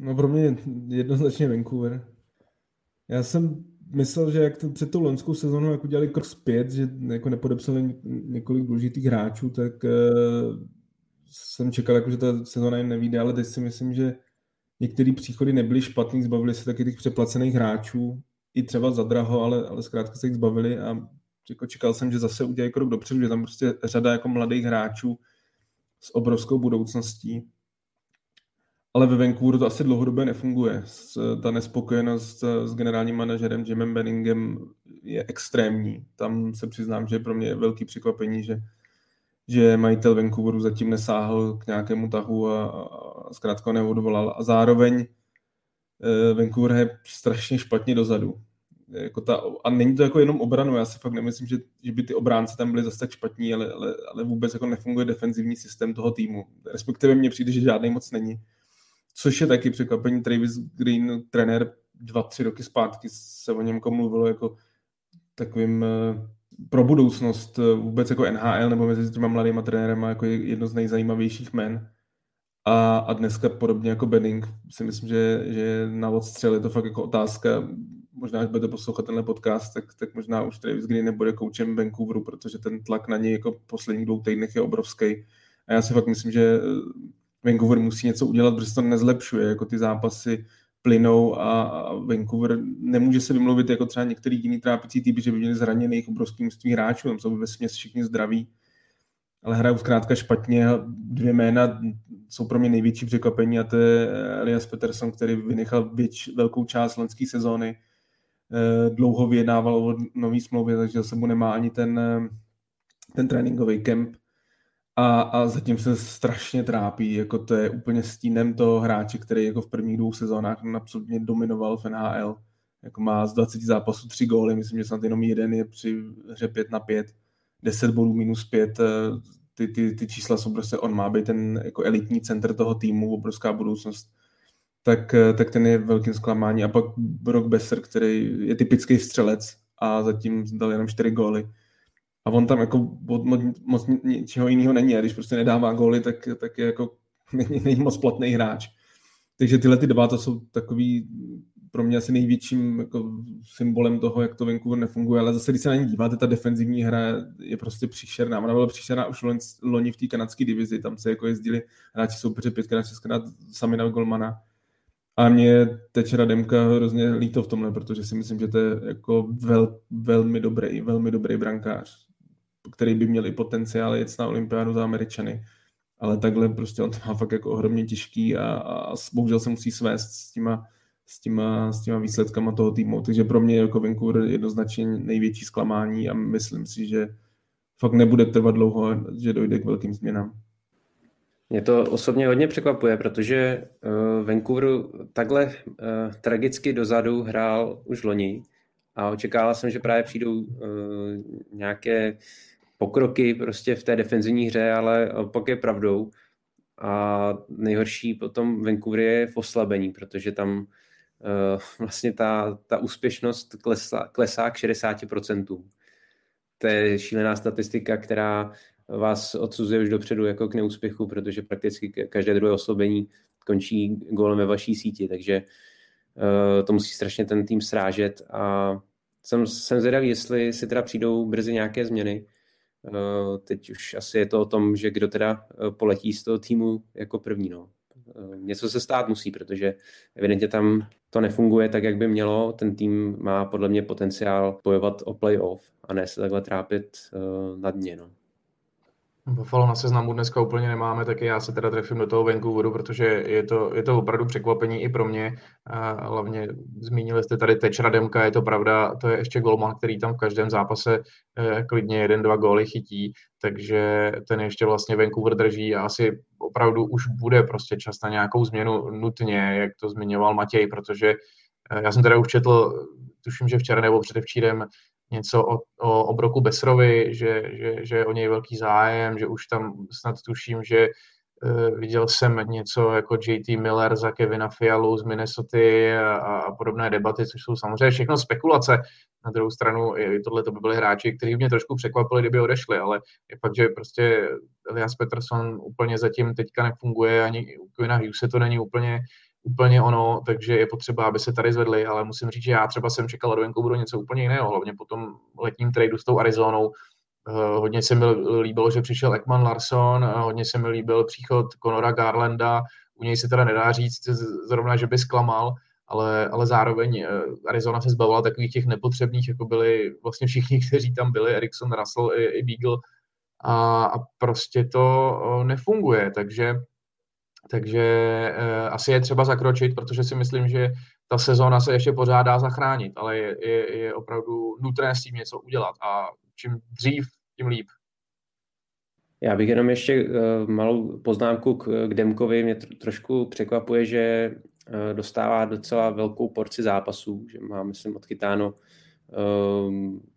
No pro mě jednoznačně Vancouver. Já jsem myslel, že jak před tou loňskou sezónou jak udělali krok zpět, že jako nepodepsali několik důležitých hráčů, tak jsem čekal, jako, že ta sezóna jim nevyjde, ale teď si myslím, že některé příchody nebyly špatný, zbavili se taky těch přeplacených hráčů, i třeba za draho, ale zkrátka se jich zbavili a jako čekal jsem, že zase udělají krok dopředu, že tam prostě řada jako mladých hráčů s obrovskou budoucností. Ale ve Vancouveru to asi dlouhodobě nefunguje. Ta nespokojenost s generálním manažerem Jimem Benningem je extrémní. Tam se přiznám, že pro mě je velký překvapení, že majitel Vancouveru zatím nesáhl k nějakému tahu a zkrátka neodvolal. A zároveň Vancouver je strašně špatně dozadu. Jako a není to jako jenom obranu, já si fakt nemyslím, že by ty obránci tam byli zase tak špatní, ale vůbec jako nefunguje defenzivní systém toho týmu. Respektive mně přijde, že žádný moc není. Což je taky překvapení. Travis Green, trenér 2-3 roky zpátky, se o něm mluvilo jako takovým... pro budoucnost vůbec jako NHL nebo mezi těma mladýma trenérama jako jedno z nejzajímavějších jmen. A dneska podobně jako Benning si myslím, že na odstřel je to fakt jako otázka. Možná, až budete poslouchat tenhle podcast, tak možná už Travis Green nebude koučem Vancouveru, protože ten tlak na něj jako posledních 2 týdnech je obrovský. A já si fakt myslím, že Vancouver musí něco udělat, protože to nezlepšuje. Jako ty zápasy plynou a Vancouver nemůže se vymluvit jako třeba některý jiný trápící týby, že by měli zraněných obrovský množství hráčů, tam jsou vesměs všichni zdraví, ale hrajou zkrátka špatně. 2 jména jsou pro mě největší překvapení a to je Elias Pettersson, který vynechal velkou část loňské sezóny, dlouho vyjednával o nový smlouvě, takže se mu nemá ani ten tréninkový kemp. A zatím se strašně trápí, jako to je úplně stínem toho hráče, který jako v prvních 2 sezónách absolutně dominoval v NHL. Jako má z 20 zápasů 3 góly, myslím, že snad jenom jeden je při hře 5-5, 10 bodů -5, ty čísla jsou prostě, on má být ten jako elitní centr toho týmu, obrovská budoucnost, tak ten je velkým zklamání. A pak Brock Besser, který je typický střelec a zatím dal jenom 4 góly. A on tam jako moc ničeho jiného není. A když prostě nedává góly, tak je jako není moc platný hráč. Takže tyhle 2 to jsou takový pro mě asi největším jako symbolem toho, jak to Vancouver nefunguje, ale zase, když se na ní díváte, ta defenzivní hra je prostě příšerná. Ona byla příšerná už loni v té kanadské divizi, tam se jako jezdili hráči soupeře 5x, 6x sami na golmana. A mě teď Rademka hrozně líto v tomhle, protože si myslím, že to je jako velmi dobrý brankář, který by měl i potenciál jet na olympiádu za Američany. Ale takhle prostě on to má fakt jako ohromně těžký a bohužel se musí svést s těma výsledkama toho týmu. Takže pro mě jako Vancouver jednoznačně největší zklamání a myslím si, že fakt nebude trvat dlouho, že dojde k velkým změnám. Mě to osobně hodně překvapuje, protože Vancouver takhle tragicky dozadu hrál už loni a očekával jsem, že právě přijdou nějaké pokroky prostě v té defenzivní hře, ale opak je pravdou. A nejhorší potom Vancouver je v oslabení, protože tam vlastně ta úspěšnost klesá k 60%. To je šílená statistika, která vás odsuzuje už dopředu jako k neúspěchu, protože prakticky každé druhé oslabení končí gólem ve vaší síti, takže to musí strašně ten tým srážet a jsem zvědavý, jestli si teda přijdou brzy nějaké změny. Teď už asi je to o tom, že kdo teda poletí z toho týmu jako první. No. Něco se stát musí, protože evidentně tam to nefunguje tak, jak by mělo. Ten tým má podle mě potenciál bojovat o playoff a ne se takhle trápit na dně. No. Buffalo na seznamu dneska úplně nemáme, tak já se teda trefím do toho Vancouveru, protože je to opravdu překvapení i pro mě. A hlavně zmínili jste tady teď Rademka, je to pravda, to je ještě golman, který tam v každém zápase klidně 1-2 góly chytí, takže ten ještě vlastně Vancouver drží a asi opravdu už bude prostě čas na nějakou změnu nutně, jak to zmiňoval Matěj, protože já jsem teda už četl, tuším, že včera nebo předevčírem, něco o obroku Besrovi, že o něj velký zájem, že už tam snad tuším, že viděl jsem něco jako JT Miller za Kevina Fialu z Minnesoty a podobné debaty, což jsou samozřejmě všechno spekulace. Na druhou stranu tohle to by byli hráči, kteří mě trošku překvapili, kdyby odešli, ale je fakt, že prostě Elias Pettersson úplně zatím teďka nefunguje, ani u Quinna Hughese to není úplně ono, takže je potřeba, aby se tady zvedli, ale musím říct, že já třeba jsem čekal do Vancouveru něco úplně jiného, hlavně po tom letním tradu s tou Arizonou. Hodně se mi líbilo, že přišel Ekman Larsson, hodně se mi líbil příchod Conora Garlanda, u něj se teda nedá říct zrovna, že by zklamal, ale zároveň Arizona se zbavila takových těch nepotřebných, jako byli vlastně všichni, kteří tam byli, Erickson, Russell i Beagle a prostě to nefunguje, takže asi je třeba zakročit, protože si myslím, že ta sezóna se ještě pořád dá zachránit, ale je opravdu nutné s tím něco udělat a čím dřív, tím líp. Já bych jenom ještě malou poznámku k Demkovi. Mě trošku překvapuje, že dostává docela velkou porci zápasů, že má, myslím, odchytáno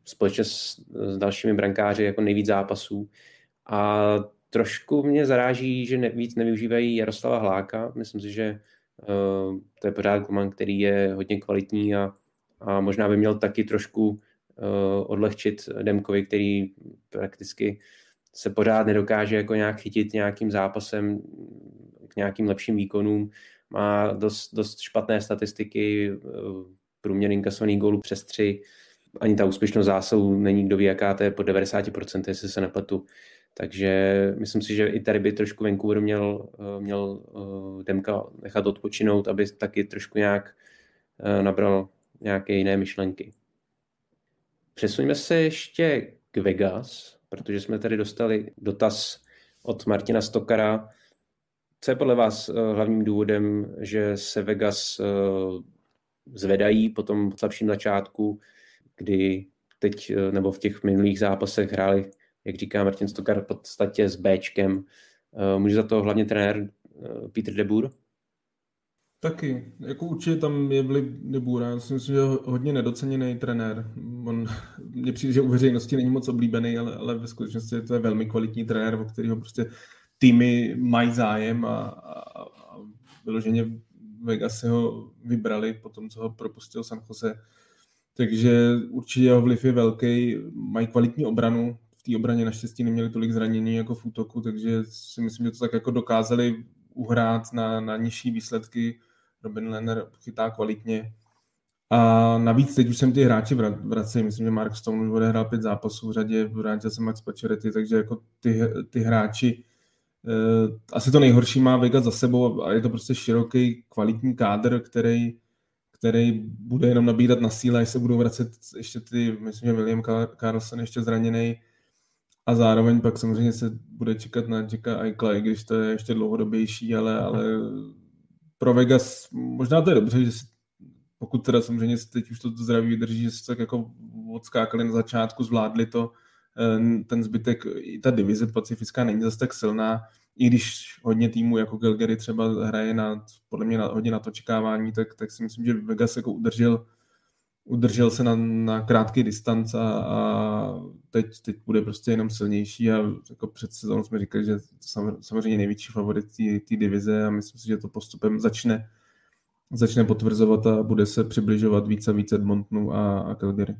společně s dalšími brankáři jako nejvíc zápasů a trošku mě zaráží, že víc nevyužívají Jaroslava Haláka. Myslím si, že to je pořád golman, který je hodně kvalitní a možná by měl taky trošku odlehčit Demkovi, který prakticky se pořád nedokáže jako nějak chytit nějakým zápasem k nějakým lepším výkonům. Má dost špatné statistiky, průměr inkasovaných gólů přes 3. Ani ta úspěšnost zásahu není, kdo ví, jaká to je, po 90%, jestli se nepletu. Takže myslím si, že i tady by trošku Vancouver měl Demka nechat odpočinout, aby taky trošku nějak nabral nějaké jiné myšlenky. Přesuňme se ještě k Vegas, protože jsme tady dostali dotaz od Martina Stokara. Co je podle vás hlavním důvodem, že se Vegas zvedají po tom slabším začátku, kdy teď nebo v těch minulých zápasech hráli, jak říká Martin Stokar, v podstatě s Bčkem. Může za to hlavně trenér Peter DeBoer? Taky. Jako určitě tam je vliv DeBoera. Já si myslím, že hodně nedoceněný trenér. Mně přijde, že u veřejnosti není moc oblíbený, ale ve skutečnosti to je velmi kvalitní trenér, o kterého prostě týmy mají zájem a vyloženě Vegas ho vybrali po tom, co ho propustil San Jose. Takže určitě jeho vliv je velký. Mají kvalitní obranu. V té obraně naštěstí neměli tolik zranění jako v útoku, takže si myslím, že to tak jako dokázali uhrát na nižší výsledky. Robin Lehner chytá kvalitně A navíc teď už jsem ty hráči vracejí, myslím, že Markström už odehrál 5 zápasů v řadě, vrátil se Max Pacioretty, takže jako ty hráči, asi to nejhorší má Vegas za sebou a je to prostě široký, kvalitní kádr, který bude jenom nabírat na síle, až se budou vracet ještě ty, myslím, že William Karlsson ještě zraněný. A zároveň pak samozřejmě se bude čekat na Jacka Eichla, i když to je ještě dlouhodobější, ale pro Vegas možná to je dobře, že si, pokud teda samozřejmě teď už to zdraví vydrží, že se tak jako odskákali na začátku, zvládli to, ten zbytek, i ta divize pacifická není zase tak silná, i když hodně týmů jako Calgary třeba hraje podle mě hodně na to očekávání, tak si myslím, že Vegas jako udržel se na krátký distanc a teď bude prostě jenom silnější a jako před sezónou jsme říkali, že samozřejmě největší favorit té divize a myslím si, že to postupem začne potvrzovat a bude se přibližovat víc a víc Edmontonu a Calgary.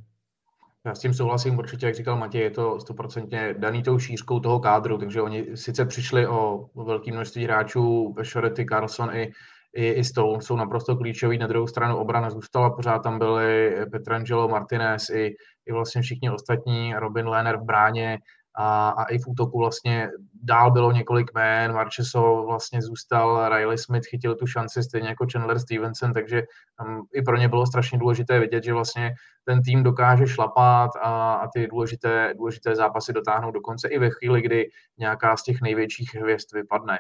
Já s tím souhlasím určitě, jak říkal Matěj, je to 100% daný tou šířkou toho kádru, takže oni sice přišli o velké množství hráčů, Pacioretty, Karlsson i Stone jsou naprosto klíčový, na druhou stranu obrana zůstala, pořád tam byli Pietrangelo, Martinez i vlastně všichni ostatní, Robin Lehner v bráně a i v útoku vlastně dál bylo několik jmén, Marchessault vlastně zůstal, Riley Smith chytil tu šanci stejně jako Chandler Stevenson, takže tam i pro ně bylo strašně důležité vidět, že vlastně ten tým dokáže šlapat a ty důležité zápasy dotáhnout dokonce i ve chvíli, kdy nějaká z těch největších hvězd vypadne.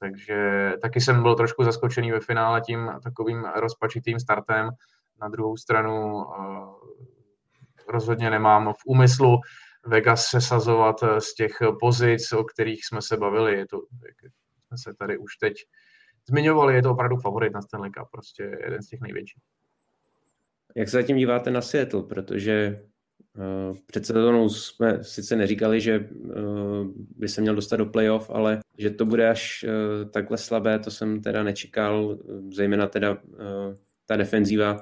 Takže taky jsem byl trošku zaskočený ve finále tím takovým rozpačitým startem. Na druhou stranu rozhodně nemám v úmyslu Vegas sesazovat z těch pozic, o kterých jsme se bavili. Je to, jak jsme se tady už teď zmiňovali, je to opravdu favorit na Stanley Cup, prostě jeden z těch největších. Jak se zatím díváte na Seattle, protože před sezónou jsme sice neříkali, že by se měl dostat do playoff, ale že to bude až takhle slabé, to jsem teda nečekal, zejména teda ta defenzíva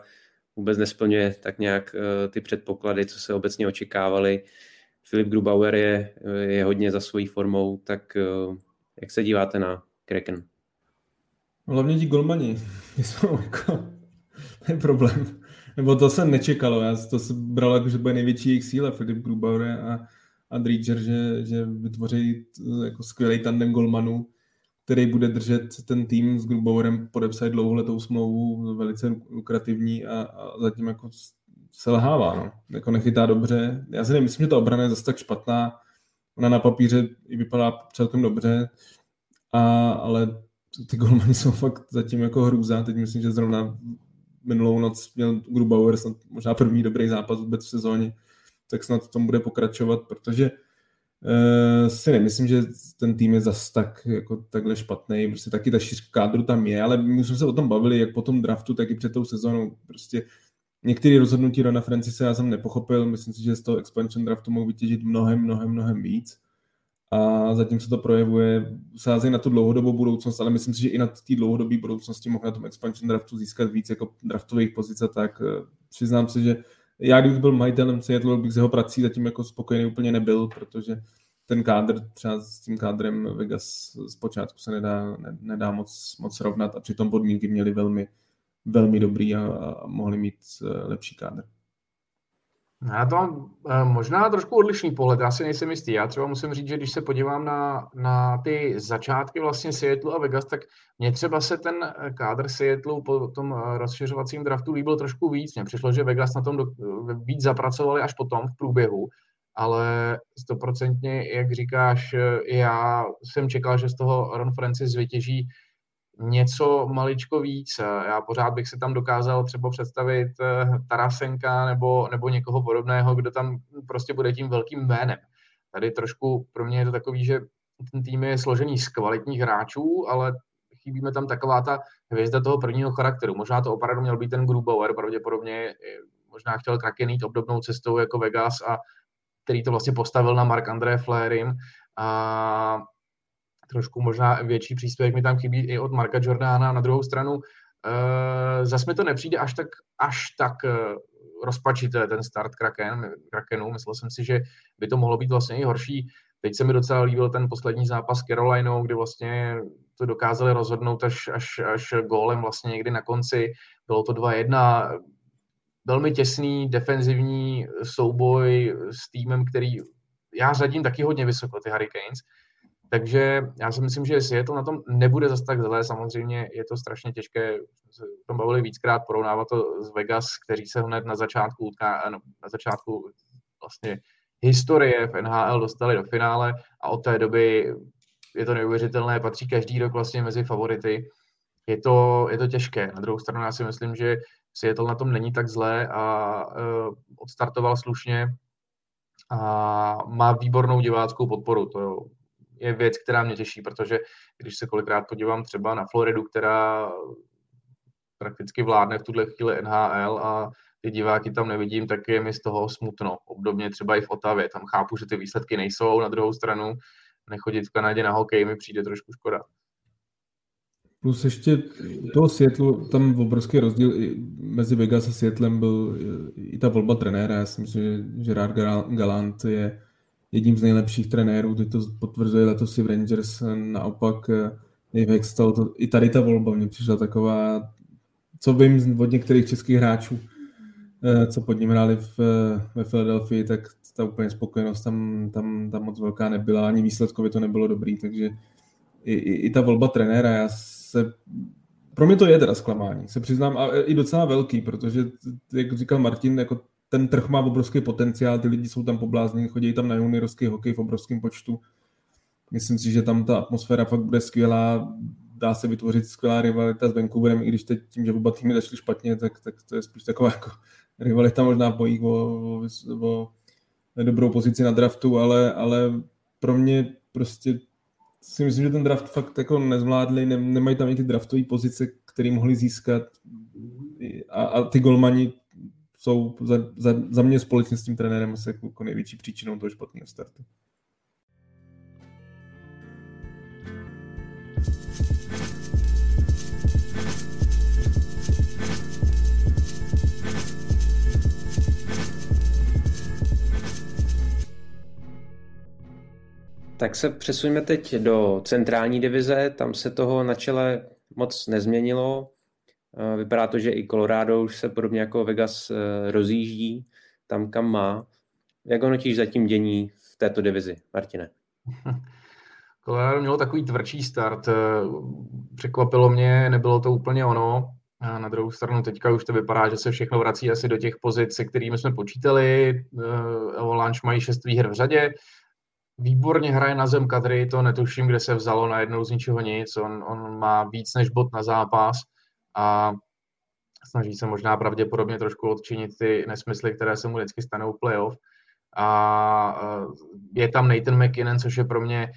vůbec nesplňuje tak nějak ty předpoklady, co se obecně očekávali. Philipp Grubauer je hodně za svojí formou, tak jak se díváte na Kraken? Hlavně ti golmani jsou jako ten problém. Nebo to se nečekalo, já to se bral jako, že bude největší jejich síla, Philipp Grubauer a Driedger, že vytvoří jako skvělý tandem golmanů, který bude držet ten tým s Grubauerem, podepsat dlouholetou smlouvu, velice lukrativní a zatím jako selhává, no. Jako nechytá dobře. Já si nemyslím, že ta obrana je zase tak špatná, ona na papíře i vypadá celkem dobře, ale ty golmani jsou fakt zatím jako hrůza, teď myslím, že zrovna minulou noc měl Grubauer snad možná první dobrý zápas vůbec v sezóně, tak snad v tom bude pokračovat, protože si nemyslím, že ten tým je zas tak jako takhle špatný, prostě taky ta šířka kádru tam je, ale my jsme se o tom bavili, jak po tom draftu, tak i před tou sezónou, prostě některé rozhodnutí Rona Francise já jsem nepochopil, myslím si, že z toho expansion draftu mohu vytěžit mnohem víc a zatím se to projevuje, sázejí na tu dlouhodobou budoucnost, ale myslím si, že i na té dlouhodobé budoucnosti mohl na tom expansion draftu získat víc jako draftových pozic a tak. Přiznám se, že já kdybych byl majitelem Seattle, bych s jeho prací zatím jako spokojený úplně nebyl, protože ten kádr, třeba s tím kádrem Vegas zpočátku se nedá moc rovnat a přitom podmínky měli velmi dobrý a mohli mít lepší kádr. Já to mám možná trošku odlišný pohled, já si nejsem jistý. Já třeba musím říct, že když se podívám na ty začátky vlastně Seattle a Vegas, tak mně třeba se ten kádr Seattle po tom rozšiřovacím draftu líbil trošku víc. Mně přišlo, že Vegas na tom víc zapracovali až potom v průběhu, ale 100%, jak říkáš, já jsem čekal, že z toho Ron Francis vytěží něco maličko víc. Já pořád bych se tam dokázal třeba představit Tarasenka nebo někoho podobného, kdo tam prostě bude tím velkým jménem. Tady trošku pro mě je to takový, že ten tým je složený z kvalitních hráčů, ale chybíme tam taková ta hvězda toho prvního charakteru. Možná to opravdu měl být ten Grubauer, pravděpodobně možná chtěl Kraken jít obdobnou cestou jako Vegas, a který to vlastně postavil na Marc-André Fleurim a trošku možná větší příspěvek mi tam chybí i od Marka Giordana. Na druhou stranu zase mi to nepřijde až tak rozpačité, ten start Krakenu. Myslel jsem si, že by to mohlo být vlastně i horší. Teď se mi docela líbil ten poslední zápas s Carolinou, kdy vlastně to dokázali rozhodnout až gólem vlastně někdy na konci. Bylo to 2-1. velmi těsný defenzivní souboj s týmem, který já řadím taky hodně vysoko, ty Hurricanes. Takže já si myslím, že jestli je to na tom nebude zas tak zlé, samozřejmě je to strašně těžké, o tom bavili víckrát, porovnávat to s Vegas, kteří se hned na začátku vlastně historie v NHL dostali do finále a od té doby je to neuvěřitelné, patří každý rok vlastně mezi favority. Je to těžké. Na druhou stranu já si myslím, že Seattle na tom není tak zlé a odstartoval slušně a má výbornou diváckou podporu. To je věc, která mě těší, protože když se kolikrát podívám třeba na Floridu, která prakticky vládne v tuhle chvíli NHL a ty diváky tam nevidím, tak je mi z toho smutno. Obdobně třeba i v Ottawě. Tam chápu, že ty výsledky nejsou. Na druhou stranu nechodit v Kanadě na hokej mi přijde trošku škoda. Plus ještě toho Seattlu, tam obrovský rozdíl mezi Vegas a Seattlem byl i ta volba trenéra. Já si myslím, že Gerard Gallant je jedním z nejlepších trenérů, teď to potvrzuje letos i v Rangers, naopak Dave Hextall, i tady ta volba mě přišla taková, co vím od některých českých hráčů, co pod ním hráli ve Philadelphii, tak ta úplně spokojenost tam moc velká nebyla, ani výsledkově to nebylo dobrý, takže i ta volba trenéra, pro mě to je teda zklamání, se přiznám, a i docela velký, protože, jak říkal Martin, jako ten trh má obrovský potenciál, ty lidi jsou tam poblázněni, chodí tam na juniorský hokej v obrovském počtu. Myslím si, že tam ta atmosféra fakt bude skvělá, dá se vytvořit skvělá rivalita s Vancouverem, i když teď tím, že oba týmy začaly špatně, tak to je spíš taková jako rivalita možná v bojích o dobrou pozici na draftu, ale pro mě prostě si myslím, že ten draft fakt jako nezvládli, nemají tam i ty draftové pozice, které mohli získat a ty golmani jsou za mě společně s tím trenérem asi jako největší příčinou toho špatného startu. Tak se přesuňme teď do centrální divize, tam se toho na čele moc nezměnilo. Vypadá to, že i Colorado už se podobně jako Vegas rozjíždí tam, kam má. Jak hodnotíš zatím dění v této divizi, Martine? Colorado mělo takový tvrdší start. Překvapilo mě, nebylo to úplně ono. A na druhou stranu teďka už to vypadá, že se všechno vrací asi do těch pozic, se kterými jsme počítali. Avalanche mají 6 výher v řadě. Výborně hraje na zem Kadri, to netuším, kde se vzalo najednou z ničeho nic. On má víc než bod na zápas a snaží se možná pravděpodobně trošku odčinit ty nesmysly, které se mu vždycky stanou v playoff. A je tam Nathan McKinnon, což je pro mě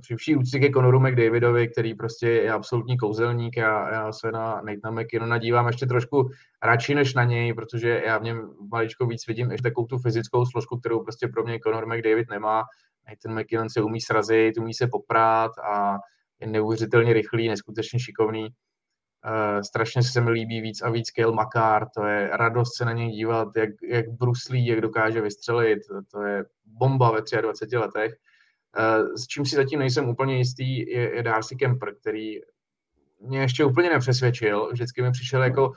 při vší úctě ke Conoru McDavidovi, který prostě je absolutní kouzelník. Já se na Nathana McKinnona dívám ještě trošku radši než na něj, protože já v něm maličko víc vidím ještě takovou tu fyzickou složku, kterou prostě pro mě Conor McDavid nemá. Nathan McKinnon se umí srazit, umí se poprát a je neuvěřitelně rychlý, neskutečně šikovný. Strašně se mi líbí víc a víc Cale Makar, to je radost se na něj dívat, jak bruslí, jak dokáže vystřelit, to je bomba ve 23 letech. S čím si zatím nejsem úplně jistý, je Darcy Kemper, který mě ještě úplně nepřesvědčil, vždycky mi přišel jako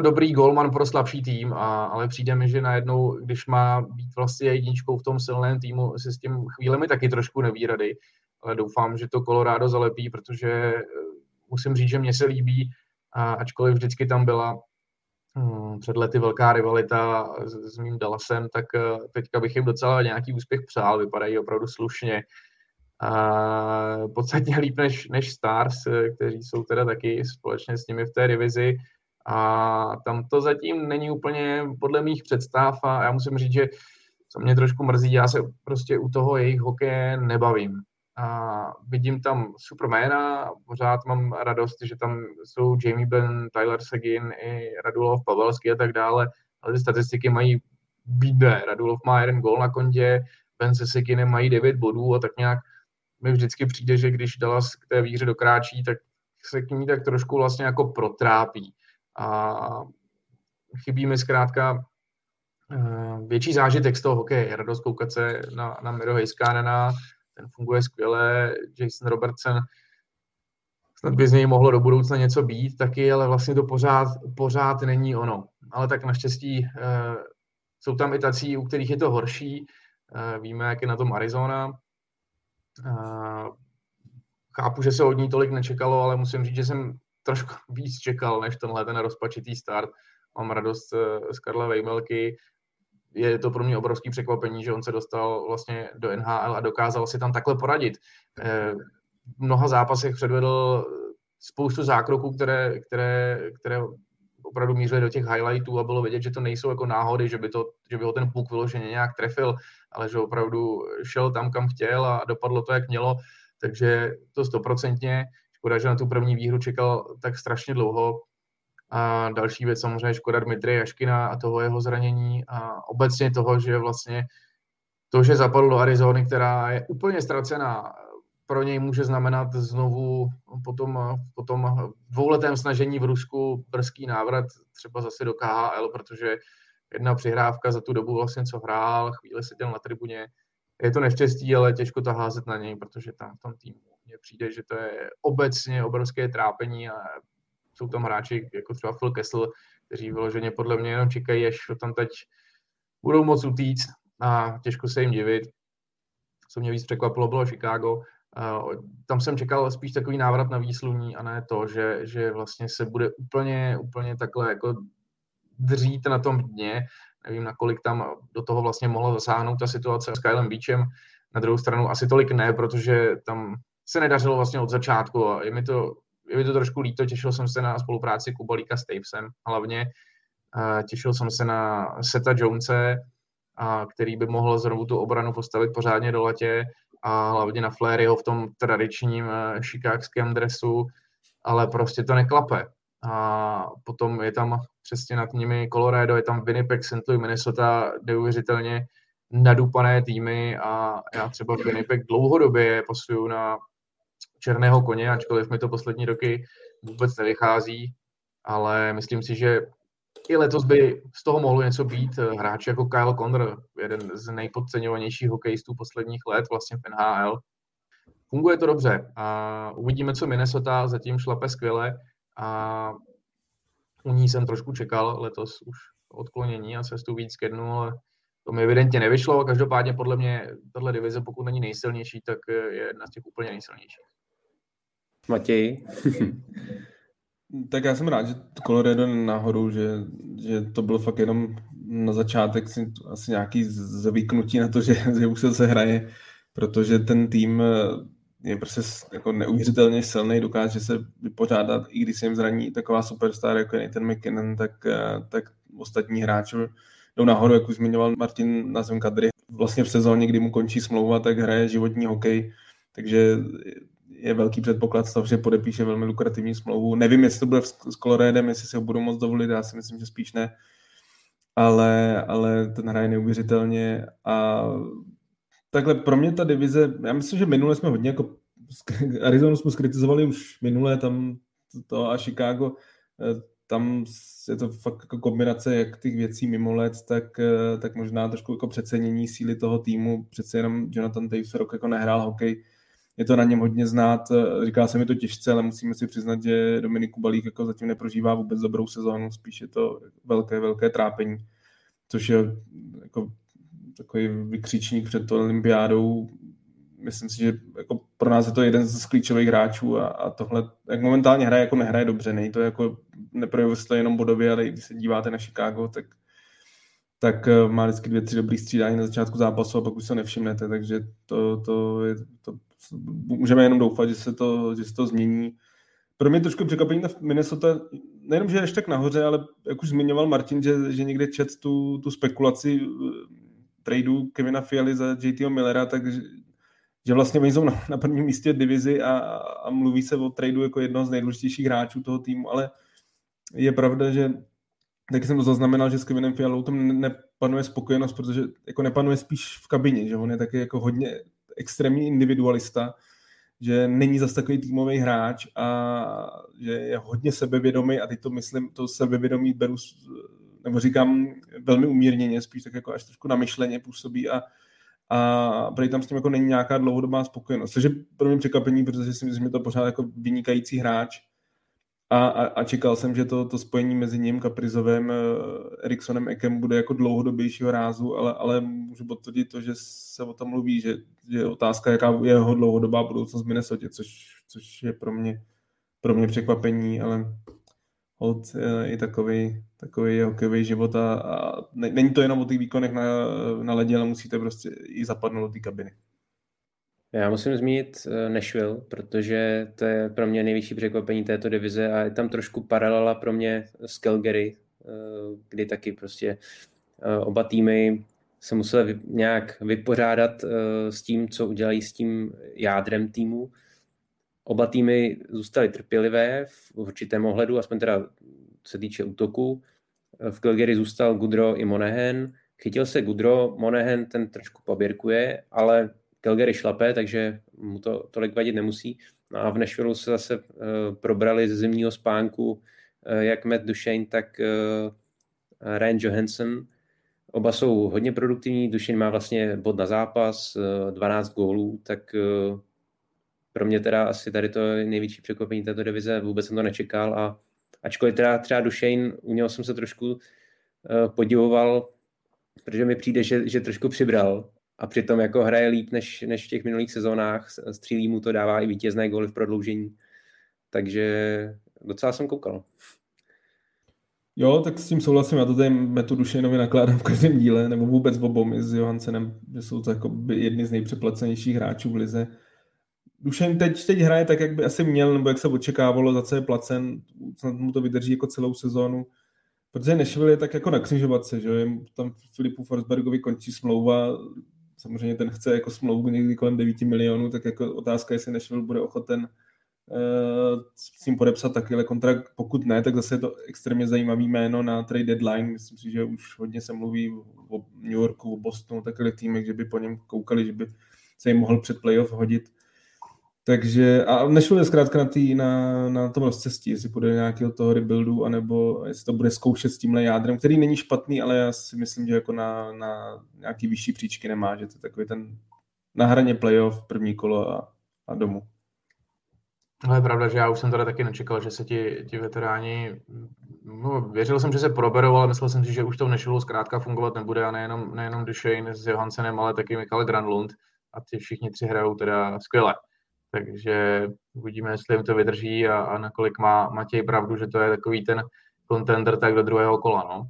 dobrý golman pro slabší tým, ale přijde mi, že najednou, když má být vlastně jedničkou v tom silném týmu, se s tím chvílemi taky trošku neví rady, ale doufám, že to Colorado zalepí, protože musím říct, že mně se líbí, ačkoliv vždycky tam byla před lety velká rivalita s mým Dallasem, tak teďka bych jim docela nějaký úspěch přál, vypadají opravdu slušně. Podstatně líp než Stars, kteří jsou teda taky společně s nimi v té divizi a tam to zatím není úplně podle mých představ a já musím říct, že co mě trošku mrzí, já se prostě u toho jejich hokeje nebavím. A vidím tam Supermana, pořád mám radost, že tam jsou Jamie Benn, Tyler Seguin, i Radulov, Pavelský a tak dále, ale ty statistiky mají bídné. Radulov má 1 gól na kontě, Benn se Seguinem mají 9 bodů a tak nějak mi vždycky přijde, že když Dallas k té výhře dokráčí, tak se k ní tak trošku vlastně jako protrápí. A chybí mi zkrátka větší zážitek z toho hokeje. Radost koukat se na Miro Heiskanena, ten funguje skvěle, Jason Robertson snad by z něj mohlo do budoucna něco být taky, ale vlastně to pořád není ono. Ale tak naštěstí jsou tam i tací, u kterých je to horší. Víme, jak je na tom Arizona. Chápu, že se od ní tolik nečekalo, ale musím říct, že jsem trošku víc čekal, než tenhle ten rozpačitý start. Mám radost z Karla Vejmelky. Je to pro mě obrovský překvapení, že on se dostal vlastně do NHL a dokázal si tam takhle poradit. V mnoha zápasech předvedl spoustu zákroků, které opravdu mířily do těch highlightů a bylo vidět, že to nejsou jako náhody, že by ho ten puk vyloženě nějak trefil, ale že opravdu šel tam, kam chtěl a dopadlo to, jak mělo. Takže to 100%. Škoda, že na tu první výhru čekal tak strašně dlouho. A další věc samozřejmě škoda Dmitrije Jaškina a toho jeho zranění a obecně toho, že vlastně to, že zapadl do Arizony, která je úplně ztracená, pro něj může znamenat znovu po tom dvouletém snažení v Rusku brzký návrat třeba zase do KHL, protože jedna přihrávka za tu dobu vlastně, co hrál, chvíli seděl na tribuně. Je to neštěstí, ale těžko to házet na něj, protože tam v tom týmu mně přijde, že to je obecně obrovské trápení a jsou tam hráči, jako třeba Phil Kessel, kteří vyloženě podle mě jenom čekají, až tam teď budou moc utíct a těžko se jim divit. Co mě víc překvapilo, bylo Chicago. Tam jsem čekal spíš takový návrat na výsluní a ne to, že vlastně se bude úplně takhle jako dřít na tom dně. Nevím, nakolik tam do toho vlastně mohla zasáhnout ta situace s Kylem Beachem. Na druhou stranu asi tolik ne, protože tam se nedařilo vlastně od začátku a je mi to trošku líto, těšil jsem se na spolupráci Kubalíka s Tapesem hlavně. Těšil jsem se na Seta Jonese, který by mohl znovu tu obranu postavit pořádně do latě a hlavně na Fleuryho v tom tradičním chicagském dresu, ale prostě to neklape. A potom je tam přesně nad nimi Colorado, je tam Winnipeg, St. Louis, Minnesota, neuvěřitelně nadupané týmy a já třeba Winnipeg dlouhodobě pasuju na černého koně, ačkoliv mi to poslední roky vůbec nevychází, ale myslím si, že i letos by z toho mohlo něco být. Hráč jako Kyle Connor, jeden z nejpodceňovanějších hokejistů posledních let vlastně v NHL. Funguje to dobře a uvidíme, co Minnesota, zatím šlape skvěle a u ní jsem trošku čekal letos už odklonění a cestu víc ke dnu, ale to mi evidentně nevyšlo. Každopádně podle mě tato divize, pokud není nejsilnější, tak je jedna z těch úplně nejsilnějších. Matěj? Tak já jsem rád, že Colorado náhodou, že to bylo fakt jenom na začátek asi nějaký zvyknutí na to, že už se hraje, protože ten tým je prostě jako neuvěřitelně silný, dokáže se vypořádat, i když se jim zraní taková superstar, jako je Nathan McKinnon, tak ostatní hráči jdou nahoru, jak už zmiňoval Martin názvem Kadry. Vlastně v sezóně, kdy mu končí smlouva, tak hraje životní hokej, takže je velký předpoklad z toho, že podepíše velmi lukrativní smlouvu. Nevím, jestli to bude s Coloradem, jestli si ho budou moc dovolit, já si myslím, že spíš ne. Ale ten hraje neuvěřitelně. A takhle pro mě ta divize, já myslím, že minule jsme hodně jako Arizonu jsme skritizovali už minule, tam to a Chicago, tam je to fakt jako kombinace jak těch věcí mimo let, tak možná trošku jako přecenění síly toho týmu. Přece jenom Jonathan Taves rok jako nehrál hokej. Je to na něm hodně znát, říká se mi to těžce, ale musíme si přiznat, že Dominik Kubalík jako zatím neprožívá vůbec dobrou sezónu, spíš je to velké trápení, což je jako takový vykřičník před olympiádou. Myslím si, že jako pro nás je to jeden z klíčových hráčů a tohle, jak momentálně hraje, jako nehraje dobře, nej to jako neprojevuje jenom bodově, ale i když se díváte na Chicago, tak má vždycky 2-3 dobrý střídání na začátku zápasu a pak už se nevšimnete, takže to můžeme jenom doufat, že se to změní. Pro mě trošku překvapení ta Minnesota, nejenom, že ještě tak nahoře, ale jak už zmiňoval Martin, že někde čet tu spekulaci tradu Kevina Fialy za J.T.O. Millera, takže že vlastně oni jsou na prvním místě divizi a mluví se o tradu jako jednoho z nejdůležitějších hráčů toho týmu, ale je pravda, že taky jsem to zaznamenal, že s Kevinem Fialou tam nepanuje spokojenost, protože jako nepanuje spíš v kabině, že on je taky jako hodně extrémní individualista, že není zas takový týmový hráč a že je hodně sebevědomý a teď to myslím, to sebevědomí beru, nebo říkám velmi umírněně, spíš tak jako až trošku namyšleně působí a a tady tam s tím jako není nějaká dlouhodobá spokojenost, což je pro mě překvapení, protože si myslím, že to pořád jako vynikající hráč a čekal jsem, že to spojení mezi ním, Kaprizovem, Eriksonem, Ekem bude jako dlouhodobějšího rázu, ale můžu potvrdit to, že se o tom mluví, že je otázka, jaká je jeho dlouhodobá budoucnost v Minnesota, což je pro mě překvapení, ale od i takový hokejový život a není to jenom o těch výkonech na ledě, ale musíte prostě i zapadnout do té kabiny. Já musím zmínit Nashville, protože to je pro mě největší překvapení této divize a je tam trošku paralela pro mě s Calgary, kdy taky prostě oba týmy se museli nějak vypořádat s tím, co udělají s tím jádrem týmu. Oba týmy zůstaly trpělivé v určitém ohledu, aspoň teda se týče útoku. V Calgary zůstal Gaudreau i Monahan. Chytil se Gaudreau, Monahan ten trošku paběrkuje, ale Calgary šlape, takže mu to tolik vadit nemusí. No a v Nashville se zase probrali ze zimního spánku jak Matt Duchene, tak Ryan Johansson. Oba jsou hodně produktivní, Duchene má vlastně bod na zápas, 12 gólů, tak pro mě teda asi tady to je největší překvapení této divize, vůbec jsem to nečekal a ačkoliv teda třeba Duchene, u něho jsem se trošku podivoval, protože mi přijde, že trošku přibral a přitom jako hraje líp než v těch minulých sezónách, střílí mu to, dává i vítězné góly v prodloužení, takže docela jsem koukal. Jo, tak s tím souhlasím, já to tady Matthew Duchenovi nakládám v každém díle, nebo vůbec obou s Johansenem, že jsou to jako jedni z nejpřeplacenějších hráčů v lize. Dušen teď hraje tak, jak by asi měl, nebo jak se očekávalo, za co je placen, snad mu to vydrží jako celou sezónu, protože Nashville je tak jako na křižovatce, že jo, tam Filipu Forsbergovi končí smlouva, samozřejmě ten chce jako smlouvu někdy kolem 9 milionů, tak jako otázka, jestli Nashville bude ochoten s tím podepsat takovýhle kontrakt, pokud ne, tak zase je to extrémně zajímavý jméno na trade deadline, myslím si, že už hodně se mluví o New Yorku, o Bostonu, takových týmech, že by po něm koukali, že by se jim mohl před playoff hodit. Takže a Nashville je zkrátka na tom rozcestí, jestli půjde nějakého toho rebuildu, anebo jestli to bude zkoušet s tímhle jádrem, který není špatný, ale já si myslím, že jako na nějaký vyšší příčky nemá, že to je takový ten na hraně playoff, první kolo a domů. No je pravda, že já už jsem teda taky nečekal, že se ti veteráni, no věřil jsem, že se proberou, ale myslel jsem si, že už to v Nashville zkrátka fungovat nebude a nejenom Duchene s Johansenem, ale taky Mikael Granlund a ti všichni tři hrajou teda skvěle. Takže uvidíme, jestli jim to vydrží a nakolik má Matěj pravdu, že to je takový ten contender tak do druhého kola, no,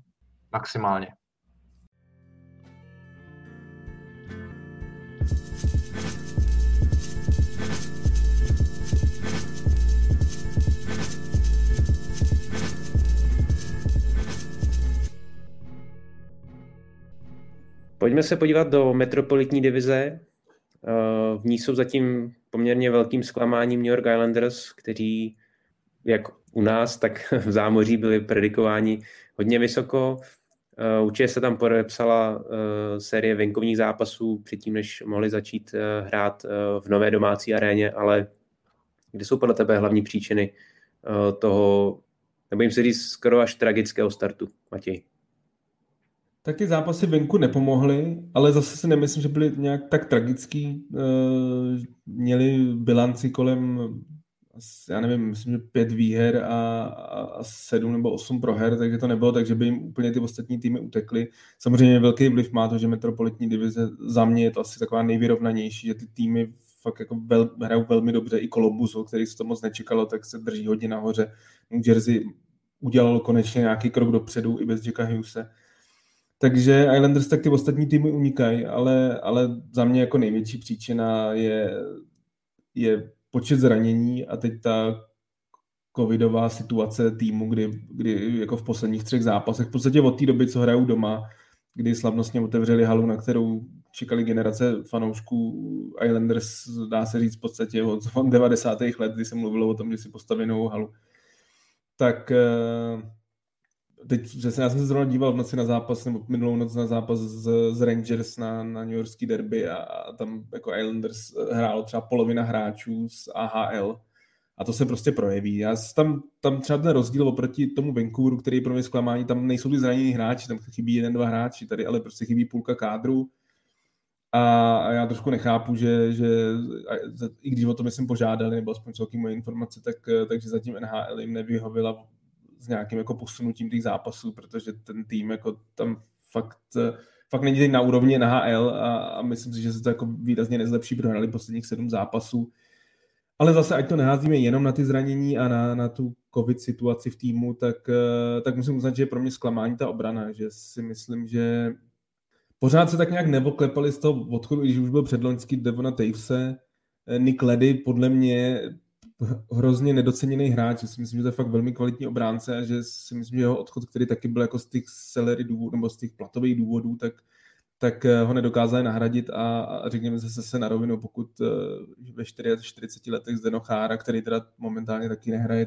maximálně. Pojďme se podívat do metropolitní divize. V ní jsou zatím poměrně velkým zklamáním New York Islanders, kteří jak u nás, tak v zámoří byli predikováni hodně vysoko. Určitě se tam podepsala série venkovních zápasů předtím, než mohli začít hrát v nové domácí aréně, ale kde jsou podle tebe hlavní příčiny toho, nebojím se říct, skoro až tragického startu, Matěj? Taky zápasy venku nepomohly, ale zase si nemyslím, že byly nějak tak tragický. Měli bilanci kolem, já nevím, myslím, že 5 výher a 7 nebo 8 proher, takže to nebylo tak, že by jim úplně ty ostatní týmy utekly. Samozřejmě velký vliv má to, že metropolitní divize, za mě je to asi taková nejvyrovnanější, že ty týmy fakt jako hrajou velmi dobře. I Columbus, který se to moc nečekalo, tak se drží hodně nahoře. New Jersey udělalo konečně nějaký krok dopředu i bez Jacka Hughese. Takže Islanders tak ty ostatní týmy unikají, ale za mě jako největší příčina je počet zranění a teď ta covidová situace týmu, kdy jako v posledních 3 zápasech, v podstatě od té doby, co hrajou doma, kdy slavnostně otevřeli halu, na kterou čekali generace fanoušků Islanders, dá se říct v podstatě od 90. let, kdy se mluvilo o tom, že si postaví novou halu, tak... Teď přesně, já jsem se zrovna díval v noci na zápas, nebo minulou noc na zápas z Rangers na New Yorkský derby a tam jako Islanders hrálo třeba polovina hráčů z AHL a to se prostě projeví. Já tam třeba ten rozdíl oproti tomu Vancouveru, který je pro mě zklamání, tam nejsou ty zranění hráči, tam chybí 1-2 hráči tady, ale prostě chybí půlka kádru A já trošku nechápu, že i když o to myslím požádali, nebo aspoň celkem moje informace, takže zatím NHL jim nevyhovila s nějakým jako posunutím těch zápasů, protože ten tým jako tam fakt není teď na úrovni NHL a myslím si, že se to jako výrazně nezlepší, prohráli posledních 7 zápasů. Ale zase, ať to neházíme jenom na ty zranění a na tu covid situaci v týmu, tak musím uznat, že je pro mě zklamání ta obrana, že si myslím, že pořád se tak nějak neoklepali z toho odchodu, když už byl předloňský Devona Tavese, Nick Leddy, podle mě hrozně nedoceněný hráč, si myslím, že to je fakt velmi kvalitní obránce a že si myslím, že jeho odchod, který taky byl jako z těch salary důvodů, nebo z těch platových důvodů, tak ho nedokázali nahradit a řekněme se na rovinu, pokud ve 44 letech Zdeno Chára, který teda momentálně taky nehraje,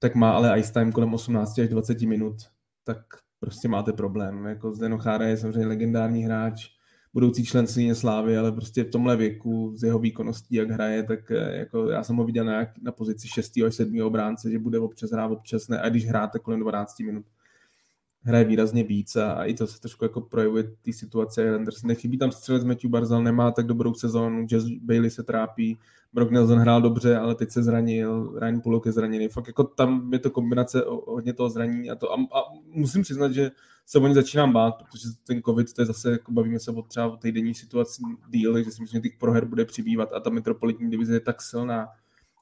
tak má ale ice time kolem 18 až 20 minut, tak prostě máte problém. Jako Zdeno Chára je samozřejmě legendární hráč, budoucí člen Slíně Slávy, ale prostě v tomhle věku s jeho výkonností, jak hraje, tak jako já jsem ho viděl na pozici 6. až 7. obránce, že bude občas hrát, občas ne, a když hráte kolem 12 minut, hraje výrazně víc a i to se trošku jako projevuje té situace. Anderson nechybí tam střelec, Matthew Barzal nemá tak dobrou sezonu, Jazz Bailey se trápí, Brock Nelson hrál dobře, ale teď se zranil, Ryan Pullock je zraněný. Fakt jako tam je to kombinace hodně toho zranění a musím přiznat, že se o ně začínám bát, protože ten covid, to je zase, jako bavíme se třeba o té denní situaci díl, že si myslím, že těch proher bude přibývat a ta metropolitní divize je tak silná,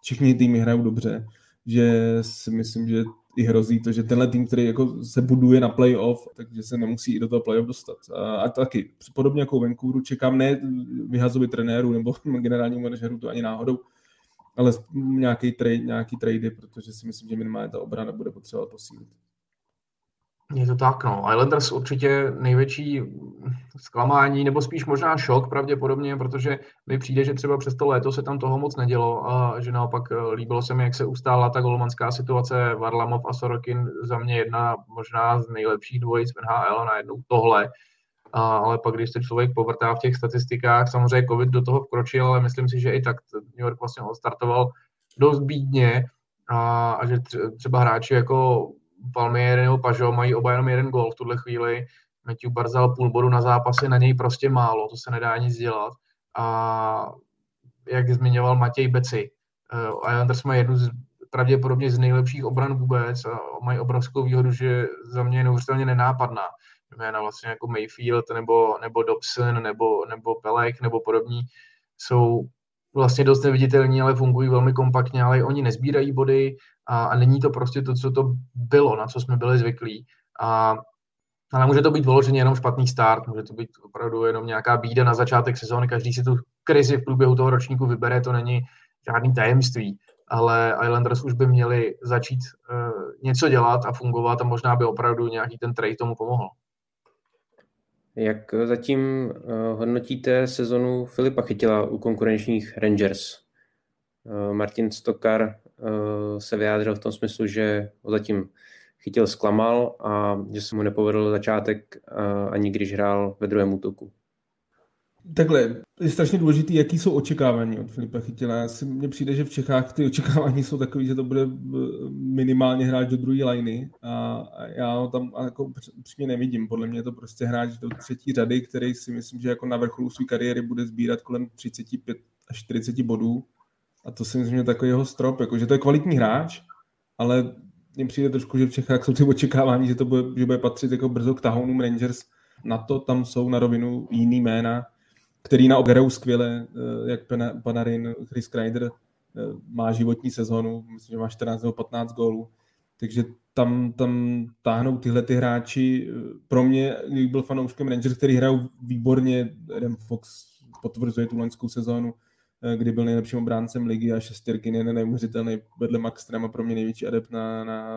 všichni týmy hrajou dobře, že si myslím, že i hrozí to, že tenhle tým, který jako se buduje na playoff, takže se nemusí i do toho playoff dostat. A taky, podobně jako Vancouveru, čekám ne vyhazovit trenérů nebo generálního manažerů, to ani náhodou, ale nějaký trady, protože si myslím, že minimálně ta obrana bude potřeba posílit. Je to tak, no. Islanders určitě největší zklamání, nebo spíš možná šok pravděpodobně, protože mi přijde, že třeba přes to léto se tam toho moc nedělo a že naopak líbilo se mi, jak se ustála ta golmanská situace. Varlamov a Sorokin, za mě jedna možná z nejlepších dvojic NHL, najednou tohle. Ale pak, když se člověk povrtá v těch statistikách, samozřejmě covid do toho vkročil, ale myslím si, že i tak New York vlastně odstartoval dost bídně a že třeba hráči jako Palmieri nebo Pažo mají oba jenom 1 gól v tuhle chvíli. Matthew Barzal půl bodu na zápasy, na něj prostě málo, to se nedá nic dělat. A jak zmiňoval Matěj Beci, Islanders mají jednu pravděpodobně z nejlepších obran vůbec a mají obrovskou výhodu, že za mě je neuvěřitelně nenápadná. Jména vlastně jako Mayfield nebo Dobson nebo Pelek nebo podobní jsou vlastně dost neviditelní, ale fungují velmi kompaktně, ale oni nezbírají body a není to prostě to, co to bylo, na co jsme byli zvyklí. Ale může to být vyloženě jenom špatný start, může to být opravdu jenom nějaká bída na začátek sezóny, každý si tu krizi v průběhu toho ročníku vybere, to není žádný tajemství, ale Islanders už by měli začít něco dělat a fungovat a možná by opravdu nějaký ten trade tomu pomohl. Jak zatím hodnotíte sezonu Filipa Chytila u konkurenčních Rangers? Martin Stokar se vyjádřil v tom smyslu, že ho zatím Chytil zklamal a že se mu nepovedl začátek, ani když hrál ve druhém útoku. Takhle, je strašně důležitý, jaký jsou očekávání od Filipa Chytila. Mně přijde, že v Čechách ty očekávání jsou takový, že to bude minimálně hráč do druhé liny a já ho tam jako upřímně nevidím. Podle mě je to prostě hráč do třetí řady, který si myslím, že jako na vrcholu své kariéry bude sbírat kolem 35 až 40 bodů a to si myslím, že takový jeho strop, jako, že to je kvalitní hráč, ale mně přijde trošku, že v Čechách jsou ty očekávání, že bude patřit jako brzo k tahounům Rangers. Na to tam jsou na rovinu jiný jména, který na ogarou skvěle, jak Panarin, Chris Kreider má životní sezonu, myslím, že má 14 nebo 15 gólů, takže tam táhnou tyhle ty hráči. Pro mě, když byl fanouškem Rangers, který hrajou výborně, Adam Fox potvrzuje tu loňskou sezonu, kdy byl nejlepším obráncem ligy a šestěrky je neuvěřitelný vedle Markströma, pro mě největší adept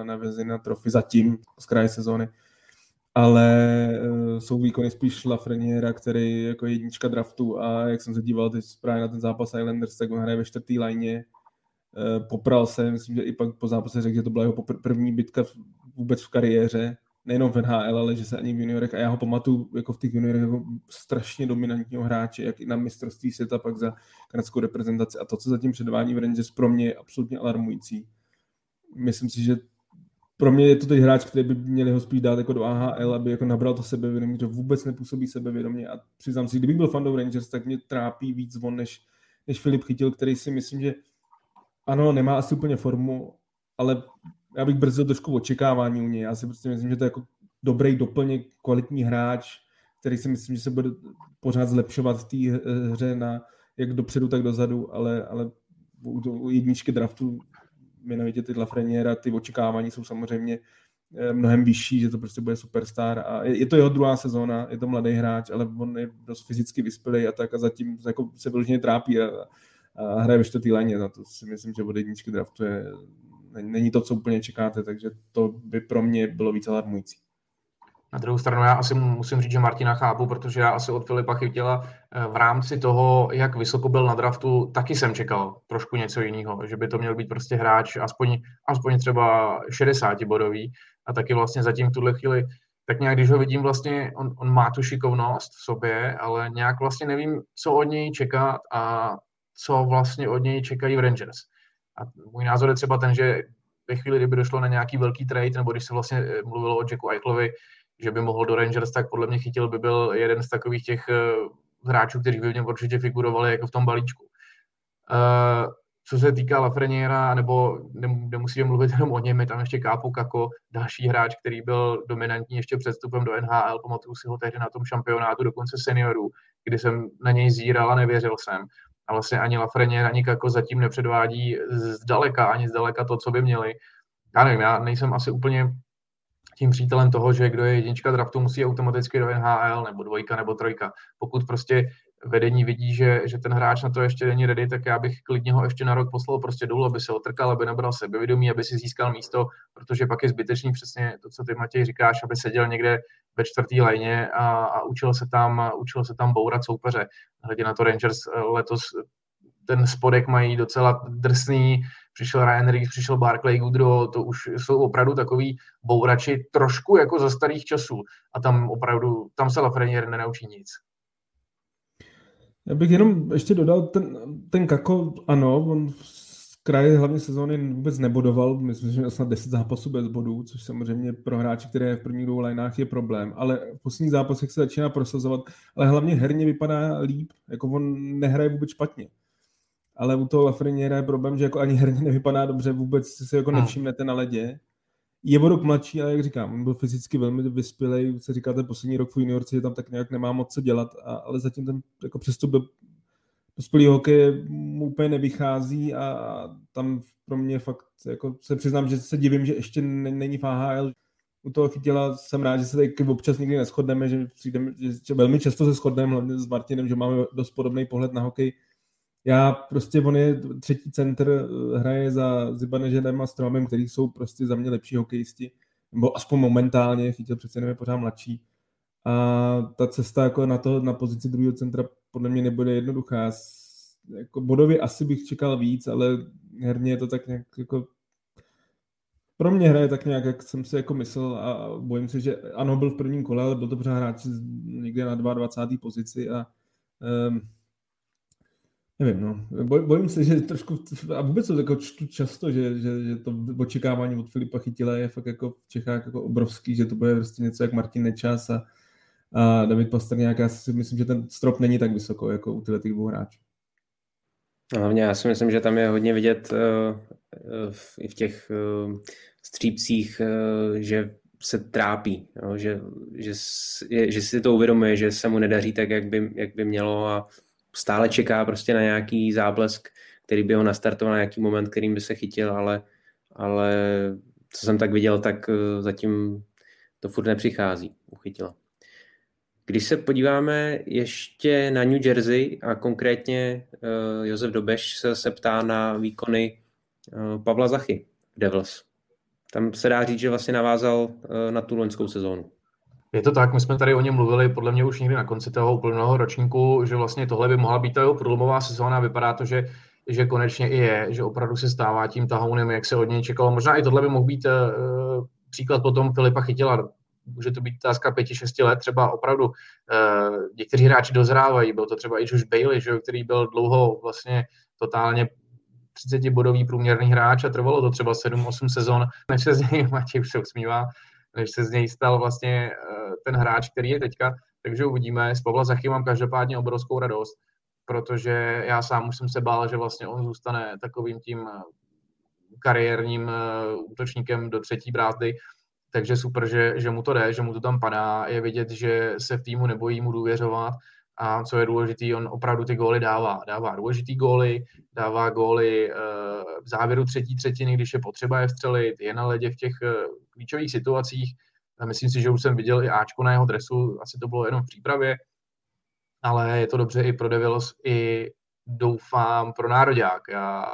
na vezina trofy zatím z kraje sezóny. Ale jsou výkony spíš Lafreniera, který jako jednička draftu a jak jsem se díval teď právě na ten zápas Islanders, tak on hraje ve 4. lajně. Popral se, myslím, že i pak po zápase řekl, že to byla jeho první bitka vůbec v kariéře, nejenom v NHL, ale že se ani v juniorech, a já ho pamatuju jako v těch juniorech jako strašně dominantního hráče, jak i na mistrovství světa, pak za kanadskou reprezentaci, a to, co zatím předvádí v Rangers, pro mě je absolutně alarmující. Myslím si, že pro mě je to teď hráč, který by měli ho spíš dát jako do AHL, aby jako nabral to sebevědomí, že vůbec nepůsobí sebevědomě. A přiznám si, kdybych byl fandou Rangers, tak mě trápí víc on, než Filip Chytil, který si myslím, že ano, nemá asi úplně formu, ale já bych brzdil trošku očekávání u něj. Já si prostě myslím, že to je jako dobrý doplněk, kvalitní hráč, který si myslím, že se bude pořád zlepšovat v té hře na jak dopředu, tak dozadu, ale u jedničky draftu jmenovitě ty Lafreniera, ty očekávání jsou samozřejmě mnohem vyšší, že to prostě bude superstar a je to jeho druhá sezóna, je to mladý hráč, ale on je dost fyzicky vyspělý a tak a zatím jako se vyloženě trápí a hraje ve čtvrtý lajně, na to si myslím, že od jedničky draftu není to, co úplně čekáte, takže to by pro mě bylo více alarmující. Na druhou stranu já asi musím říct, že Martina chápu, protože já asi od Filipa Chytila v rámci toho, jak vysoko byl na draftu, taky jsem čekal trošku něco jiného, že by to měl být prostě hráč aspoň třeba 60 bodový a taky vlastně zatím v tuhle chvíli, tak nějak když ho vidím vlastně, on má tu šikovnost v sobě, ale nějak vlastně nevím, co od něj čekat a co vlastně od něj čekají v Rangers. A můj názor je třeba ten, že ve chvíli, kdyby došlo na nějaký velký trade, nebo když se vlastně mluvilo o Jacku Eichlovi, že by mohl do Rangers, tak podle mě Chytil by byl jeden z takových těch hráčů, kteří by mě určitě figurovali jako v tom balíčku. Co se týká Lafreniera, nebo nemusíme mluvit jenom o něm, je tam ještě Kápo Kako, další hráč, který byl dominantní ještě před vstupem do NHL, pamatuju si ho tehdy na tom šampionátu, dokonce seniorů, kdy jsem na něj zíral a nevěřil jsem. A vlastně ani Lafreniere, ani Kako zatím nepředvádí zdaleka to, co by měli. Já nevím, já nejsem asi úplně tím přítelem toho, že kdo je jednička draftu, musí automaticky do NHL, nebo dvojka, nebo trojka. Pokud prostě vedení vidí, že ten hráč na to ještě není ready, tak já bych klidně ho ještě na rok poslal prostě dolů, aby se otrkal, aby nabral sebevědomí, aby si získal místo, protože pak je zbytečný přesně to, co ty, Matěj, říkáš, aby seděl někde ve čtvrtý lajně a učil se tam bourat soupeře. Hledě na to Rangers letos ten spodek mají docela drsný, přišel Ryan Reeves, přišel Barclay Goodrow, to už jsou opravdu takový bourači trošku jako za starých časů a tam se Lafreniere nenaučí nic. Já bych jenom ještě dodal, ten Kako, ano, on z kraje hlavní sezóny vůbec nebodoval, myslím, že snad 10 zápasů bez bodů, což samozřejmě pro hráče, které v prvních dvou lineách je problém, ale v posledních zápasech se začíná prosazovat, ale hlavně herně vypadá líp, jako on nehraje vůbec špatně. Ale u toho Lafreniere je problém, že jako ani herně nevypadá dobře, vůbec si jako nevšimnete na ledě. Je o rok mladší, ale jak říkám, on byl fyzicky velmi vyspělej, se říká ten poslední rok v juniorce, že tam tak nějak nemá moc co dělat, ale zatím ten jako přestup do dospělého hokeje mu úplně nevychází a tam pro mě fakt jako se přiznám, že se divím, že ještě není v AHL. U toho Chytila jsem rád, že se taky občas nikdy neshodneme, že velmi často se shodneme, hlavně s Martinem, že máme dost podobný pohled na hokej. Já prostě, on je třetí centr, hraje za Zibanežem a Stromem, který jsou prostě za mě lepší hokejisti, nebo aspoň momentálně, Chytil přece jenom je pořád mladší. A ta cesta jako na pozici druhého centra podle mě nebude jednoduchá. Jako bodově asi bych čekal víc, ale herně je to tak nějak jako... Pro mě hraje tak nějak, jak jsem si jako myslel a bojím se, že ano, byl v prvním kole, ale byl to pořád hráč někde na 22. pozici a... Nevím, no. Bojím se, že trošku, a vůbec to jako čtu často, že to očekávání od Filipa Chytila je fakt jako v Čechách jako obrovský, že to bude prostě něco jak Martin Nečas a David Pastrňák. Já si myslím, že ten strop není tak vysoko jako u těch dvou hráčů. Hlavně já si myslím, že tam je hodně vidět i v těch střípcích, že se trápí, no, že si to uvědomuje, že se mu nedaří tak, jak by mělo a stále čeká prostě na nějaký záblesk, který by ho nastartoval, na nějaký moment, kterým by se chytil, ale co jsem tak viděl, tak zatím to furt nepřichází, uchytilo. Když se podíváme ještě na New Jersey a konkrétně Josef Dobeš se ptá na výkony Pavla Zachy v Devils. Tam se dá říct, že vlastně navázal na tu loňskou sezónu. Je to tak, my jsme tady o něm mluvili, podle mě už někdy na konci toho úplného ročníku, že vlastně tohle by mohla být ta jeho průlomová sezóna, vypadá to, že konečně i je, že opravdu se stává tím tahounem, jak se od něj čekalo. Možná i tohle by mohl být příklad potom Filipa Chytila. Může to být otázka 5-6 let, třeba opravdu někteří hráči dozrávají, byl to třeba i Josh Bailey, že, který byl dlouho vlastně totálně 30-bodový průměrný hráč a trvalo to třeba 7-8 sezon, než se z něj, Matěj už se usmívá, než se z něj stal vlastně ten hráč, který je teďka. Takže uvidíme. Z Pavla Zachy mám každopádně obrovskou radost, protože já sám už jsem se bál, že vlastně on zůstane takovým tím kariérním útočníkem do třetí brázdy. Takže super, že mu to jde, že mu to tam padá. Je vidět, že se v týmu nebojí mu důvěřovat. A co je důležitý, on opravdu ty góly dává. Dává důležitý góly, dává góly v závěru třetí třetiny, když je potřeba je vstřelit, je na ledě v těch klíčových situacích. Myslím si, že už jsem viděl i áčko na jeho dresu, asi to bylo jenom v přípravě, ale je to dobře i pro Devils, i doufám pro nároďák. Já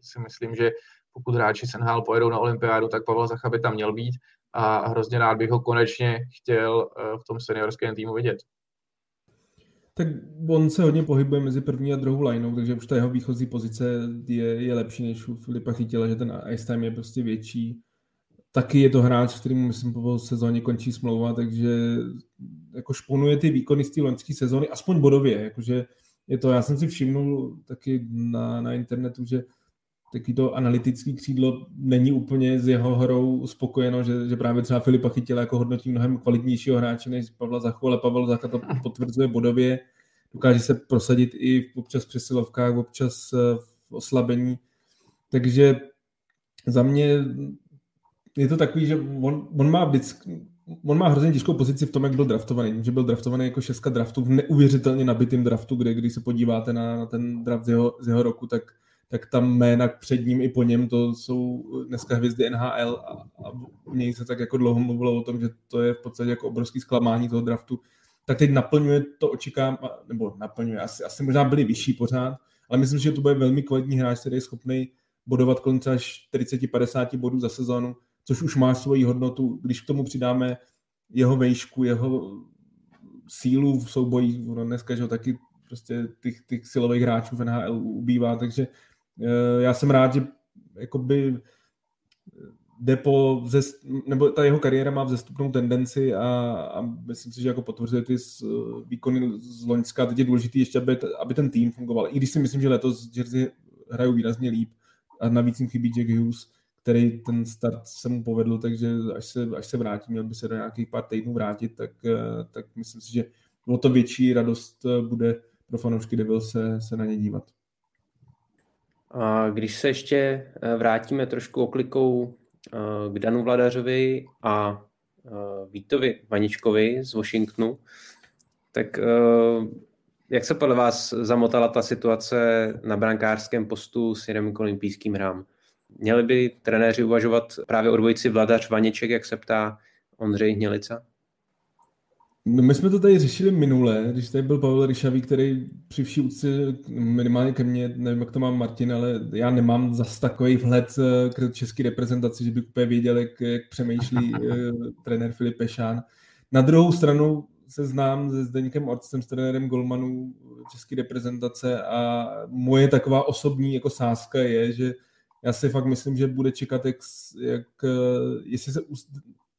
si myslím, že pokud hráči Senhal pojedou na olympiádu, tak Pavel Zacha by tam měl být a hrozně rád bych ho konečně chtěl v tom seniorském týmu vidět. Tak on se hodně pohybuje mezi první a druhou lineou, takže už ta jeho výchozí pozice je lepší než u Filipa Chytila, že ten ice time je prostě větší. Taky je to hráč, kterým myslím po sezóně končí smlouva, takže jako šponuje ty výkony z té loňské sezóny, aspoň bodově. Jakože je to, já jsem si všimnul taky na internetu, že taky to analytický křídlo není úplně s jeho hrou spokojeno, že právě třeba Filipa Chytila jako hodnotí mnohem kvalitnějšího hráče než Pavla Zachu, ale Pavel Zacha to potvrzuje bodově, dokáže se prosadit i občas v přesilovkách, občas v oslabení, takže za mě je to takový, že on má hrozně těžkou pozici v tom, jak byl draftovaný, že byl draftovaný jako šestka draftu v neuvěřitelně nabitým draftu, kde když se podíváte na ten draft z jeho roku, tak tam jména před ním i po něm, to jsou dneska hvězdy NHL a měj se tak jako dlouho mluvilo o tom, že to je v podstatě jako obrovský zklamání toho draftu, tak teď naplňuje to očekávání, nebo naplňuje, asi možná byli vyšší pořád, ale myslím, že to bude velmi kvalitní hráč, který je schopný bodovat kolem až 40-50 bodů za sezónu, což už má svoji hodnotu, když k tomu přidáme jeho vejšku, jeho sílu v souboji, dneska, že ho taky prostě těch silových hráčů v NHL ubývá, takže já jsem rád, že jakoby jde nebo ta jeho kariéra má vzestupnou tendenci a myslím si, že jako potvrzuje ty výkony z loňska. Teď je důležitý ještě, aby ten tým fungoval. I když si myslím, že letos Jersey hrajou výrazně líp a navíc jim chybí Jack Hughes, který ten start se mu povedl, takže až se vrátí, měl by se do nějakých pár týdnů vrátit, tak myslím si, že o to větší radost bude pro fanoušky Devils se na ně dívat. A když se ještě vrátíme trošku oklikou k Danu Vladařovi a Vítovi Vaničkovi z Washingtonu, tak jak se podle vás zamotala ta situace na brankářském postu s jedním k olympijským hrám? Měli by trenéři uvažovat právě o dvojici Vladař Vaněček, jak se ptá Ondřej Hnělica? No, my jsme to tady řešili minule, když tady byl Pavel Ryšavý, který při vší úctě minimálně ke mně, nevím, jak to má Martin, ale já nemám zas takový vhled k české reprezentaci, že bych úplně věděl, jak přemýšlí trenér Filip Pešán. Na druhou stranu se znám se Zdeňkem Orcem, s trenérem golmanů české reprezentace a moje taková osobní jako sázka je, že já si fakt myslím, že bude čekat, jestli se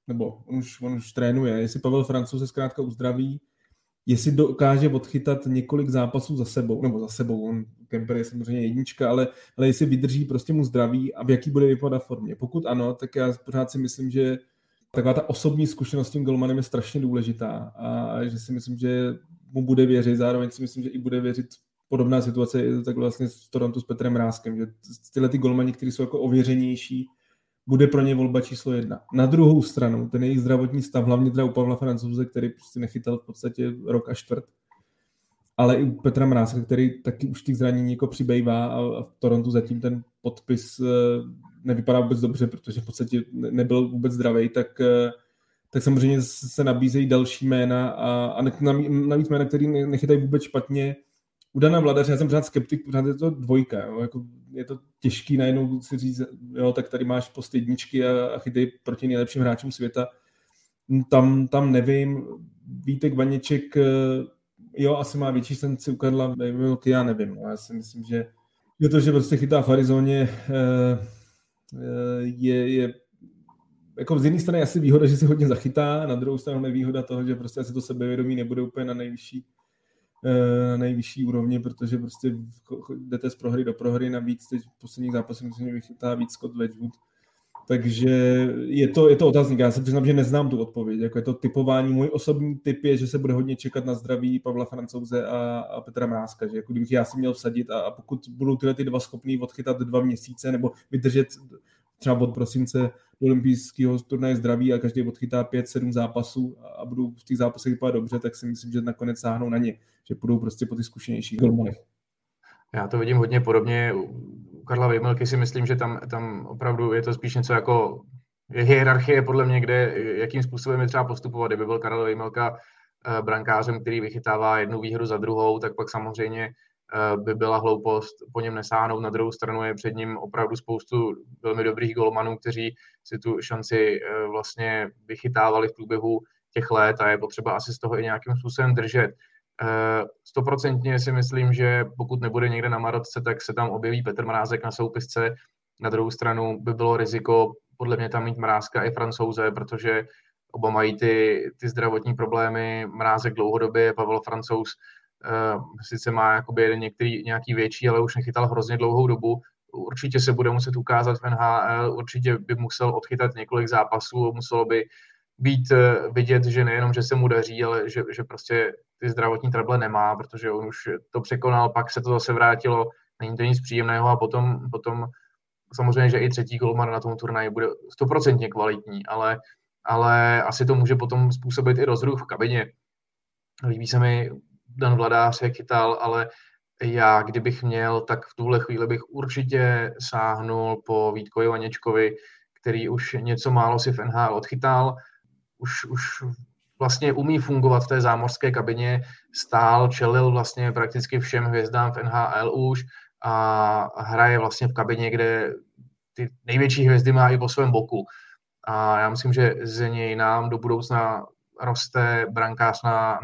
nebo on už trénuje, jestli Pavel Francouz se zkrátka uzdraví, jestli dokáže odchytat několik zápasů za sebou, on Kemper je samozřejmě jednička, ale jestli vydrží prostě mu zdraví a v jaký bude vypadat formě. Pokud ano, tak já pořád si myslím, že taková ta osobní zkušenost s tím golmanem je strašně důležitá a že si myslím, že mu bude věřit, zároveň si myslím, že i bude věřit. Podobná situace je to tak vlastně s Toronto s Petrem Ráskem, že tyhle ty golmani, kteří jsou jako ověřenější, bude pro ně volba číslo 1. Na druhou stranu, ten jejich zdravotní stav, hlavně teda u Pavla Francouze, který prostě nechytal v podstatě rok a čtvrt, ale i u Petra Mrázka, který taky už těch zranění jako přibývá a v Torontu zatím ten podpis nevypadá vůbec dobře, protože v podstatě nebyl vůbec zdravý, tak samozřejmě se nabízejí další jména a navíc jména, který nechytají vůbec špatně. U Dana Vladaře, já jsem pořád skeptik, pořád je to dvojka, jo? Jako je to těžký najednou si říct, jo, tak tady máš post jedničky a chytej proti nejlepším hráčům světa. Tam nevím, Vítek Vaněček, jo, asi má větší senci u Karla, já nevím, já si myslím, že je to, že prostě chytá v Arizóně, je jako z jedné strany asi výhoda, že si hodně zachytá, na druhou stranu nevýhoda toho, že prostě asi to sebevědomí nebude úplně na nejvyšší nejvyšší úrovni, protože prostě jdete z prohry do prohry, navíc teď v posledních zápasech myslím, vychytá víc Scott Wedgwood. Takže je to otázník. Já se přiznám, že neznám tu odpověď. Jako je to typování. Můj osobní tip je, že se bude hodně čekat na zdraví Pavla Francouze a Petra Mrázka. Že jako kdybych já si měl vsadit a pokud budou tyhle ty dva schopný odchytat 2 měsíce nebo vydržet třeba od prosince olympijského turnaje zdraví a každý odchytá 5-7 zápasů a budou v těch zápasech vypadat dobře, tak si myslím, že nakonec sáhnou na ně. Že budou prostě po ty zkušenější hormony. Já to vidím hodně podobně. Karla Vejmelky si myslím, že tam opravdu je to spíš něco jako hierarchie podle mě, kde jakým způsobem je třeba postupovat. Kdyby byl Karel Vejmelka brankářem, který vychytává jednu výhru za druhou, tak pak samozřejmě by byla hloupost po něm nesáhnout. Na druhou stranu je před ním opravdu spoustu velmi dobrých golmanů, kteří si tu šanci vlastně vychytávali v průběhu těch let a je potřeba asi z toho i nějakým způsobem držet. 100% si myslím, že pokud nebude někde na Marotce, tak se tam objeví Petr Mrázek na soupisce. Na druhou stranu by bylo riziko podle mě tam mít Mrázka i Francouze, protože oba mají ty zdravotní problémy. Mrázek dlouhodobě, Pavel Francouz sice má jakoby nějaký větší, ale už nechytal hrozně dlouhou dobu. Určitě se bude muset ukázat v NHL, určitě by musel odchytat několik zápasů, muselo by být vidět, že nejenom, že se mu daří, ale že prostě ty zdravotní trable nemá, protože on už to překonal, pak se to zase vrátilo, není to nic příjemného a potom samozřejmě, že i třetí golman na tom turnaji bude 100% kvalitní, ale asi to může potom způsobit i rozruch v kabině. Líbí se mi Dan Vladař, jak chytal, ale já, kdybych měl, tak v tuhle chvíli bych určitě sáhnul po Vítkovi Vaněčkovi, který už něco málo si v NHL odchytal, už vlastně umí fungovat v té zámořské kabině, čelil vlastně prakticky všem hvězdám v NHL už a hraje vlastně v kabině, kde ty největší hvězdy má i po svém boku. A já myslím, že z něj nám do budoucna roste brankář na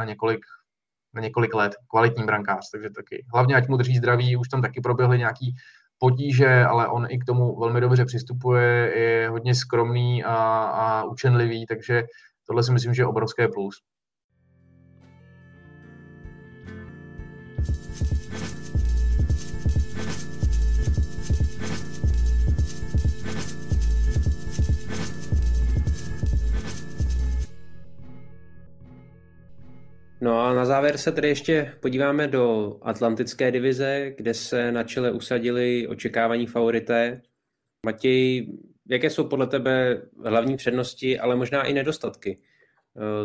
několik let, kvalitní brankář, takže taky. Hlavně, ať mu drží zdraví, už tam taky proběhly nějaký potíže, ale on i k tomu velmi dobře přistupuje, je hodně skromný a učenlivý, takže tohle si myslím, že je obrovské plus. No a na závěr se tedy ještě podíváme do atlantické divize, kde se na čele usadili očekávaní favorité. Matěj, jaké jsou podle tebe hlavní přednosti, ale možná i nedostatky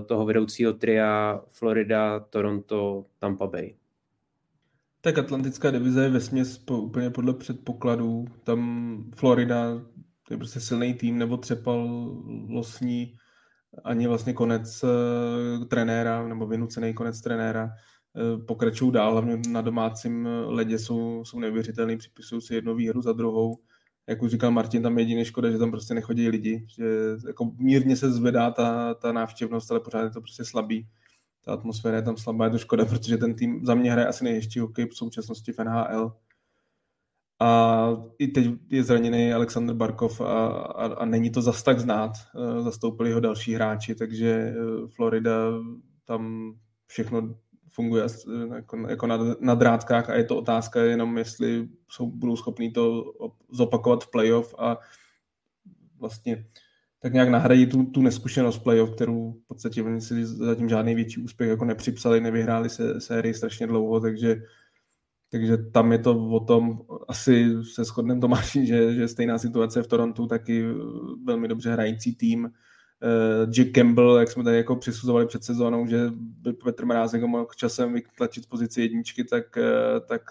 toho vedoucího tria Florida, Toronto, Tampa Bay? Tak atlantická divize je vesměs úplně podle předpokladů. Tam Florida je prostě silný tým, nebo třepal losní ani vlastně konec trenéra, nebo vynucený konec trenéra. Pokračují dál, hlavně na domácím ledě jsou neuvěřitelný, připisují si jednu výhru za druhou. Jak už říkal Martin, tam je jediné škoda, že tam prostě nechodí lidi, že jako mírně se zvedá ta návštěvnost, ale pořád je to prostě slabý. Ta atmosféra je tam slabá, je to škoda, protože ten tým za mě hraje asi nejhezčí hokej v současnosti v NHL. A i teď je zraněný Alexander Barkov a není to zas tak znát. Zastoupili ho další hráči, takže Florida, tam všechno funguje jako na drátkách a je to otázka jenom, jestli budou schopní to zopakovat v playoff a vlastně tak nějak nahradí tu neskušenost playoff, kterou v podstatě oni si zatím žádný větší úspěch jako nepřipsali, nevyhráli sérii strašně dlouho, takže tam je to o tom, asi se shodneme Tomáši, že stejná situace v Torontu, taky velmi dobře hrající tým. Jack Campbell, jak jsme tady jako přisuzovali před sezónou, že by Petr Mrázek mohl časem vytlačit z pozici jedničky, tak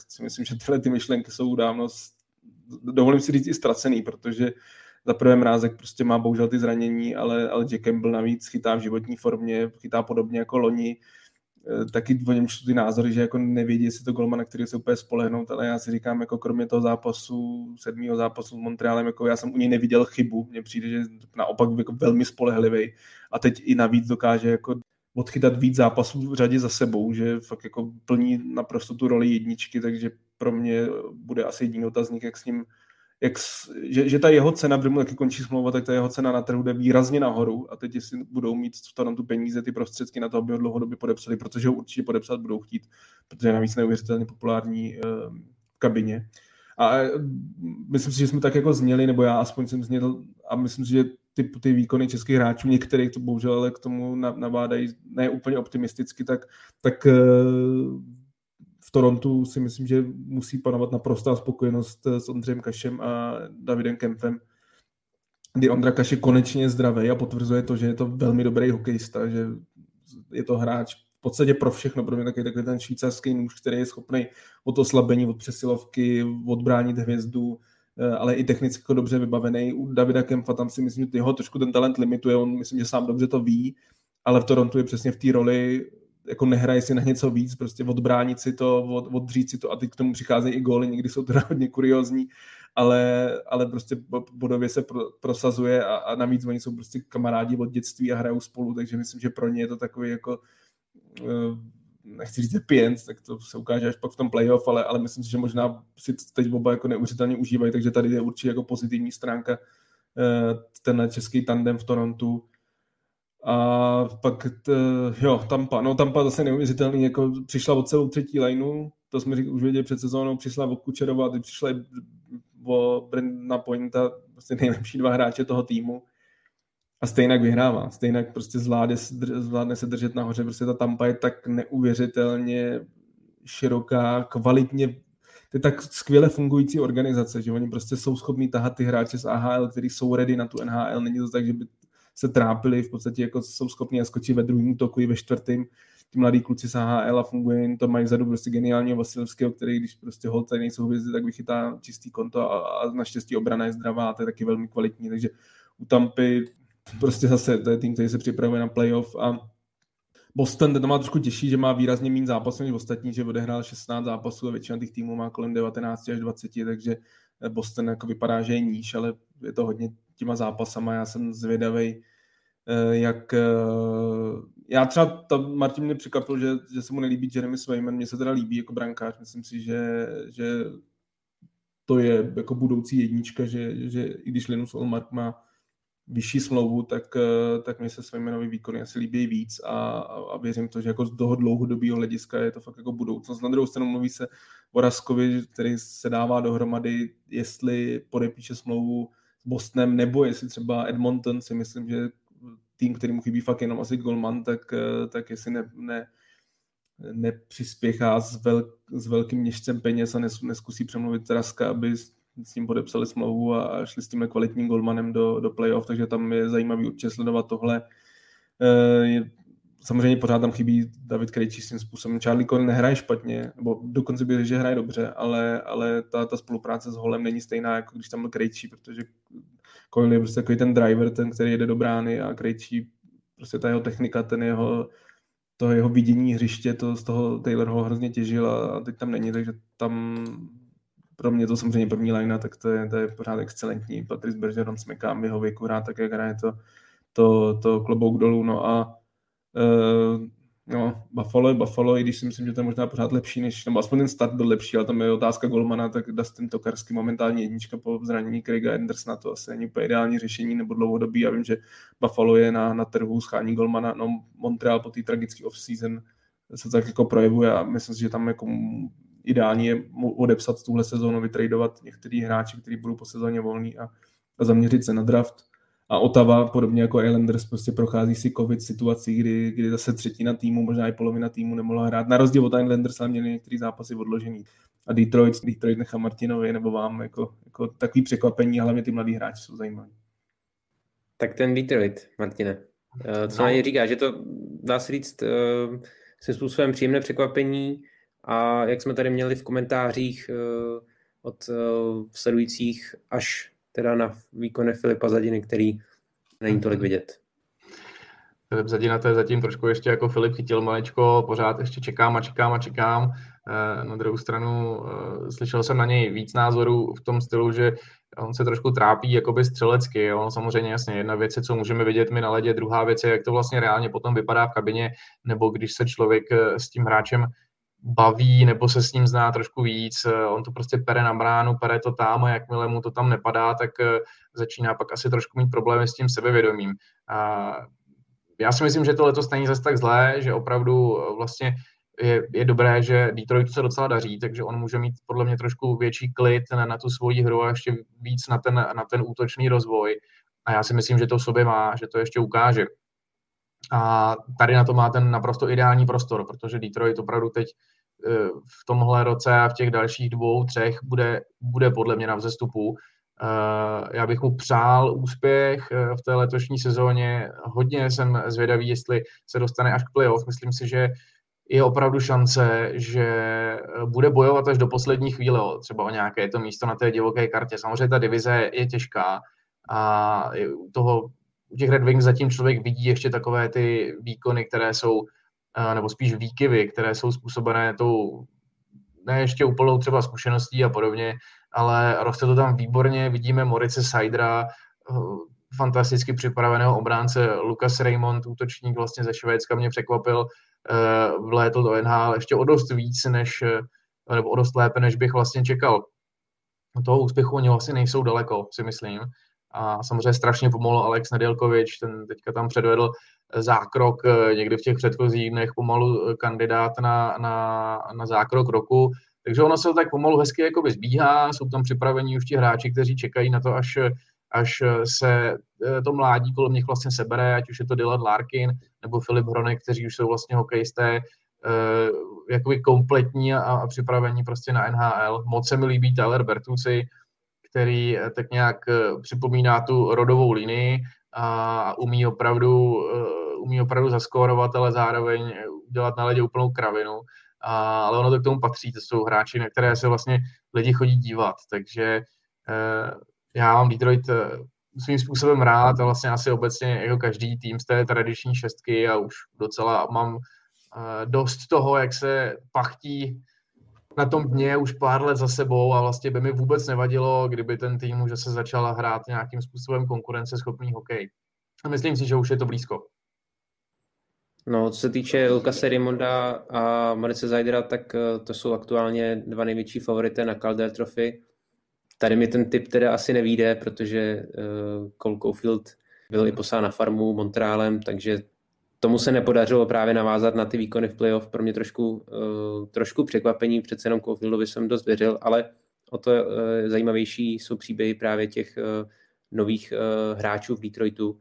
si myslím, že tyhle ty myšlenky jsou dávno, dovolím si říct, i ztracený, protože za prvé Mrázek prostě má bohužel ty zranění, ale Jack Campbell navíc chytá v životní formě, chytá podobně jako loni. Taky o něm čtu ty názory, že jako nevědí, jestli to golman, na který se úplně spolehnout, ale já si říkám, jako kromě toho zápasu, 7. zápasu s Montrealem, jako já jsem u něj neviděl chybu, mně přijde, že naopak jako velmi spolehlivý a teď i navíc dokáže jako odchytat víc zápasů v řadě za sebou, že fakt jako plní naprosto tu roli jedničky, takže pro mě bude asi jediný otazník, jak s ním že ta jeho cena, protože mu taky končí smlouva, tak ta jeho cena na trhu jde výrazně nahoru a teď jestli budou mít tam tu peníze, ty prostředky na to, aby ho dlouhodobě podepsali, protože ho určitě podepsat budou chtít, protože je navíc neuvěřitelně populární v kabině. A myslím si, že jsme tak jako zněli, nebo já aspoň jsem zněl a myslím si, že ty výkony českých hráčů, některých to bohužel ale k tomu nabádají ne úplně optimisticky, tak v Torontu si myslím, že musí panovat naprostá spokojenost s Ondřejem Kašem a Davidem Kempfem, kdy Ondra Kaš je konečně zdravý a potvrzuje to, že je to velmi dobrý hokejista, že je to hráč v podstatě pro všechno, pro mě takový ten švýcarský nůž, který je schopný od oslabení, od přesilovky, odbránit hvězdu, ale i technicky dobře vybavený. U Davida Kempfa tam si myslím, že jeho trošku ten talent limituje, on myslím, že sám dobře to ví, ale v Torontu je přesně v té roli, jako nehraje si na něco víc, prostě odbránit si to, oddřít si to a teď k tomu přicházejí i góly, někdy jsou to hodně kuriózní, ale prostě bodově se prosazuje a navíc oni jsou prostě kamarádi od dětství a hrajou spolu, takže myslím, že pro ně je to takový jako, nechci říct pijenc, tak to se ukáže až pak v tom playoff, ale myslím si, že možná si teď oba jako neuvěřitelně užívají, takže tady je určitě jako pozitivní stránka ten český tandem v Torontu. A pak Tampa. No Tampa zase neuvěřitelný, jako přišla od celou třetí lineu, to jsme už věděli před sezónou, přišla o Kučerova a teď přišla o Brandona Pointa, prostě nejlepší dva hráče toho týmu. A stejnak vyhrává, stejnak prostě zvládne se držet nahoře, prostě ta Tampa je tak neuvěřitelně široká, kvalitně, to je tak skvěle fungující organizace, že oni prostě jsou schopní tahat ty hráče z AHL, kteří jsou ready na tu NHL, není to tak, že by se trápili, v podstatě jako jsou schopní a skočí ve druhém útoku i ve čtvrtém. Ti mladí kluci z AHL a funguje jim to, mají vzadu prostě geniálního Vasilevského, který když prostě holce nejsou hvězdy, tak vychytá čistý konto a naštěstí obrana je zdravá a to je taky velmi kvalitní, takže u Tampy prostě zase to je tým, který se připravuje na playoff a Boston to má trošku těžší, že má výrazně méně zápasů než ostatní, že odehrál 16 zápasů a většina těch týmů má kolem 19 až 20, takže Boston jako vypadá, že je níž, ale je to hodně těma zápasama. Já jsem zvědavej, jak... Já třeba, Martin mě překvapil, že se mu nelíbí Jeremy Swayman, mně se teda líbí jako brankář, myslím si, že to je jako budoucí jednička, že i když Linus Ullmark má vyšší smlouvu, tak mě se Swaymanovy výkony asi líbí víc a věřím to, že jako z toho dlouhodobého hlediska je to fakt jako budoucnost. Na druhou stranu mluví se o Raskovi, který se dává dohromady, jestli podepíše smlouvu s Bostonem, nebo jestli třeba Edmonton, si myslím, že tým, který mu chybí fakt jenom asi golman, tak jestli nepřispěchá s velkým měšcem peněz a neskusí přemluvit Raska, aby s ním podepsali smlouvu a šli s tímhle kvalitním golmanem do playoff, takže tam je zajímavý určitě sledovat tohle. Samozřejmě pořád tam chybí David Krejčí s tím způsobem. Charlie Coyle nehraje špatně, nebo dokonce bych řekl, že hraje dobře, ale ta spolupráce s Holem není stejná, jako když tam byl Krejčí, protože Coyle je prostě takový ten driver, ten, který jede do brány a Krejčí, prostě ta jeho technika, to jeho vidění hřiště, to z toho Taylor ho hrozně těžil a teď tam není, takže tam... Pro mě to samozřejmě první linea, tak to je pořád excelentní. Patrice Bergeron smyká v jeho věku hrát, tak jak hraje to klobouk dolů. No a Buffalo, i když si myslím, že to je možná pořád lepší, nebo aspoň ten start byl lepší, ale tam je otázka golmana, tak Dustin Tokarský momentálně jednička po zranění Craiga Andersona, to asi není úplně ideální řešení nebo dlouhodobý. Já vím, že Buffalo je na trhu, schání golmana, no Montreal po té tragické off-season se tak jako projevuje a myslím si, že tam jako... Ideální je odepsat tuhle sezónu, vytradovat některý hráči, kteří budou po sezóně volní a zaměřit se na draft. A Ottawa, podobně jako Islanders, prostě prochází si covid situací, kdy zase třetina týmu, možná i polovina týmu nemohla hrát. Na rozdíl od Islanders, ale měli některé zápasy odložený. A Detroit nechá Martinovi nebo vám jako takový překvapení, hlavně ty mladí hráči jsou zajímaví. Tak ten Detroit, Martine, co na ně říká, že to dá se říct se způsobem příjemné překvapení. A jak jsme tady měli v komentářích od sledujících až teda na výkone Filipa Zadiny, který není tolik vidět. Filip Zadina, to je zatím trošku ještě jako Filip chytil malečko, pořád ještě čekám. Na druhou stranu slyšel jsem na něj víc názorů v tom stylu, že on se trošku trápí jakoby střelecky. On samozřejmě jasně jedna věc je, co můžeme vidět my na ledě, druhá věc je, jak to vlastně reálně potom vypadá v kabině, nebo když se člověk s tím hráčem baví nebo se s ním zná trošku víc. On to prostě pere na bránu, pere to tam a jakmile mu to tam nepadá, tak začíná pak asi trošku mít problémy s tím sebevědomím. Já si myslím, že to letos není zase tak zlé, že opravdu vlastně je dobré, že Detroitu se docela daří, takže on může mít podle mě trošku větší klid na tu svoji hru a ještě víc na ten útočný rozvoj. A já si myslím, že to v sobě má, že to ještě ukáže. A tady na to má ten naprosto ideální prostor, protože Detroit opravdu teď v tomhle roce a v těch dalších 2, 3 bude podle mě na vzestupu. Já bych mu přál úspěch v té letošní sezóně. Hodně jsem zvědavý, jestli se dostane až k playoff. Myslím si, že je opravdu šance, že bude bojovat až do poslední chvíle, třeba o nějaké to místo na té divoké kartě. Samozřejmě ta divize je těžká a u těch Red Wings zatím člověk vidí ještě takové ty výkony, které jsou, nebo spíš výkyvy, které jsou způsobené tou ne ještě úplnou třeba zkušeností a podobně, ale roste to tam výborně, vidíme Morice Seidera, fantasticky připraveného obránce, Lukas Raymond, útočník vlastně ze Švédska, mě překvapil, vlétl do NHL ještě o dost víc, nebo o dost lépe, než bych vlastně čekal. Toho úspěchu oni vlastně nejsou daleko, si myslím. A samozřejmě strašně pomohl Alex Nedělkovič, ten teďka tam předvedl zákrok někdy v těch předchozích dnech, pomalu kandidát na zákrok roku, takže ono se tak pomalu hezky jakoby zbíhá, jsou tam připravení už ti hráči, kteří čekají na to, až se to mládí kolem nich vlastně sebere, ať už je to Dylan Larkin nebo Filip Hronek, kteří už jsou vlastně hokejisté, jakoby kompletní a připravení prostě na NHL. Moc se mi líbí Tyler Bertuzzi, který tak nějak připomíná tu rodovou linii a umí opravdu zaskórovat, ale zároveň udělat na ledě úplnou kravinu. Ale ono to k tomu patří, to jsou hráči, na které se vlastně lidi chodí dívat. Takže já mám Detroit svým způsobem rád a vlastně asi obecně jako každý tým z té tradiční šestky a už docela mám dost toho, jak se pachtí na tom dně už pár let za sebou a vlastně by mi vůbec nevadilo, kdyby ten tým už se začal hrát nějakým způsobem konkurenceschopný hokej. A myslím si, že už je to blízko. No, co se týče Lukase Raymonda a Marice Seidera, tak to jsou aktuálně 2 největší favority na Calder Trophy. Tady mi ten tip teda asi nevyjde, protože Cole Caulfield byl i poslán na farmu Montrealem, takže tomu se nepodařilo právě navázat na ty výkony v playoff. Pro mě trošku překvapení, přece jenom Caulfieldovi jsem dost věřil, ale o to zajímavější jsou příběhy právě těch nových hráčů v Detroitu.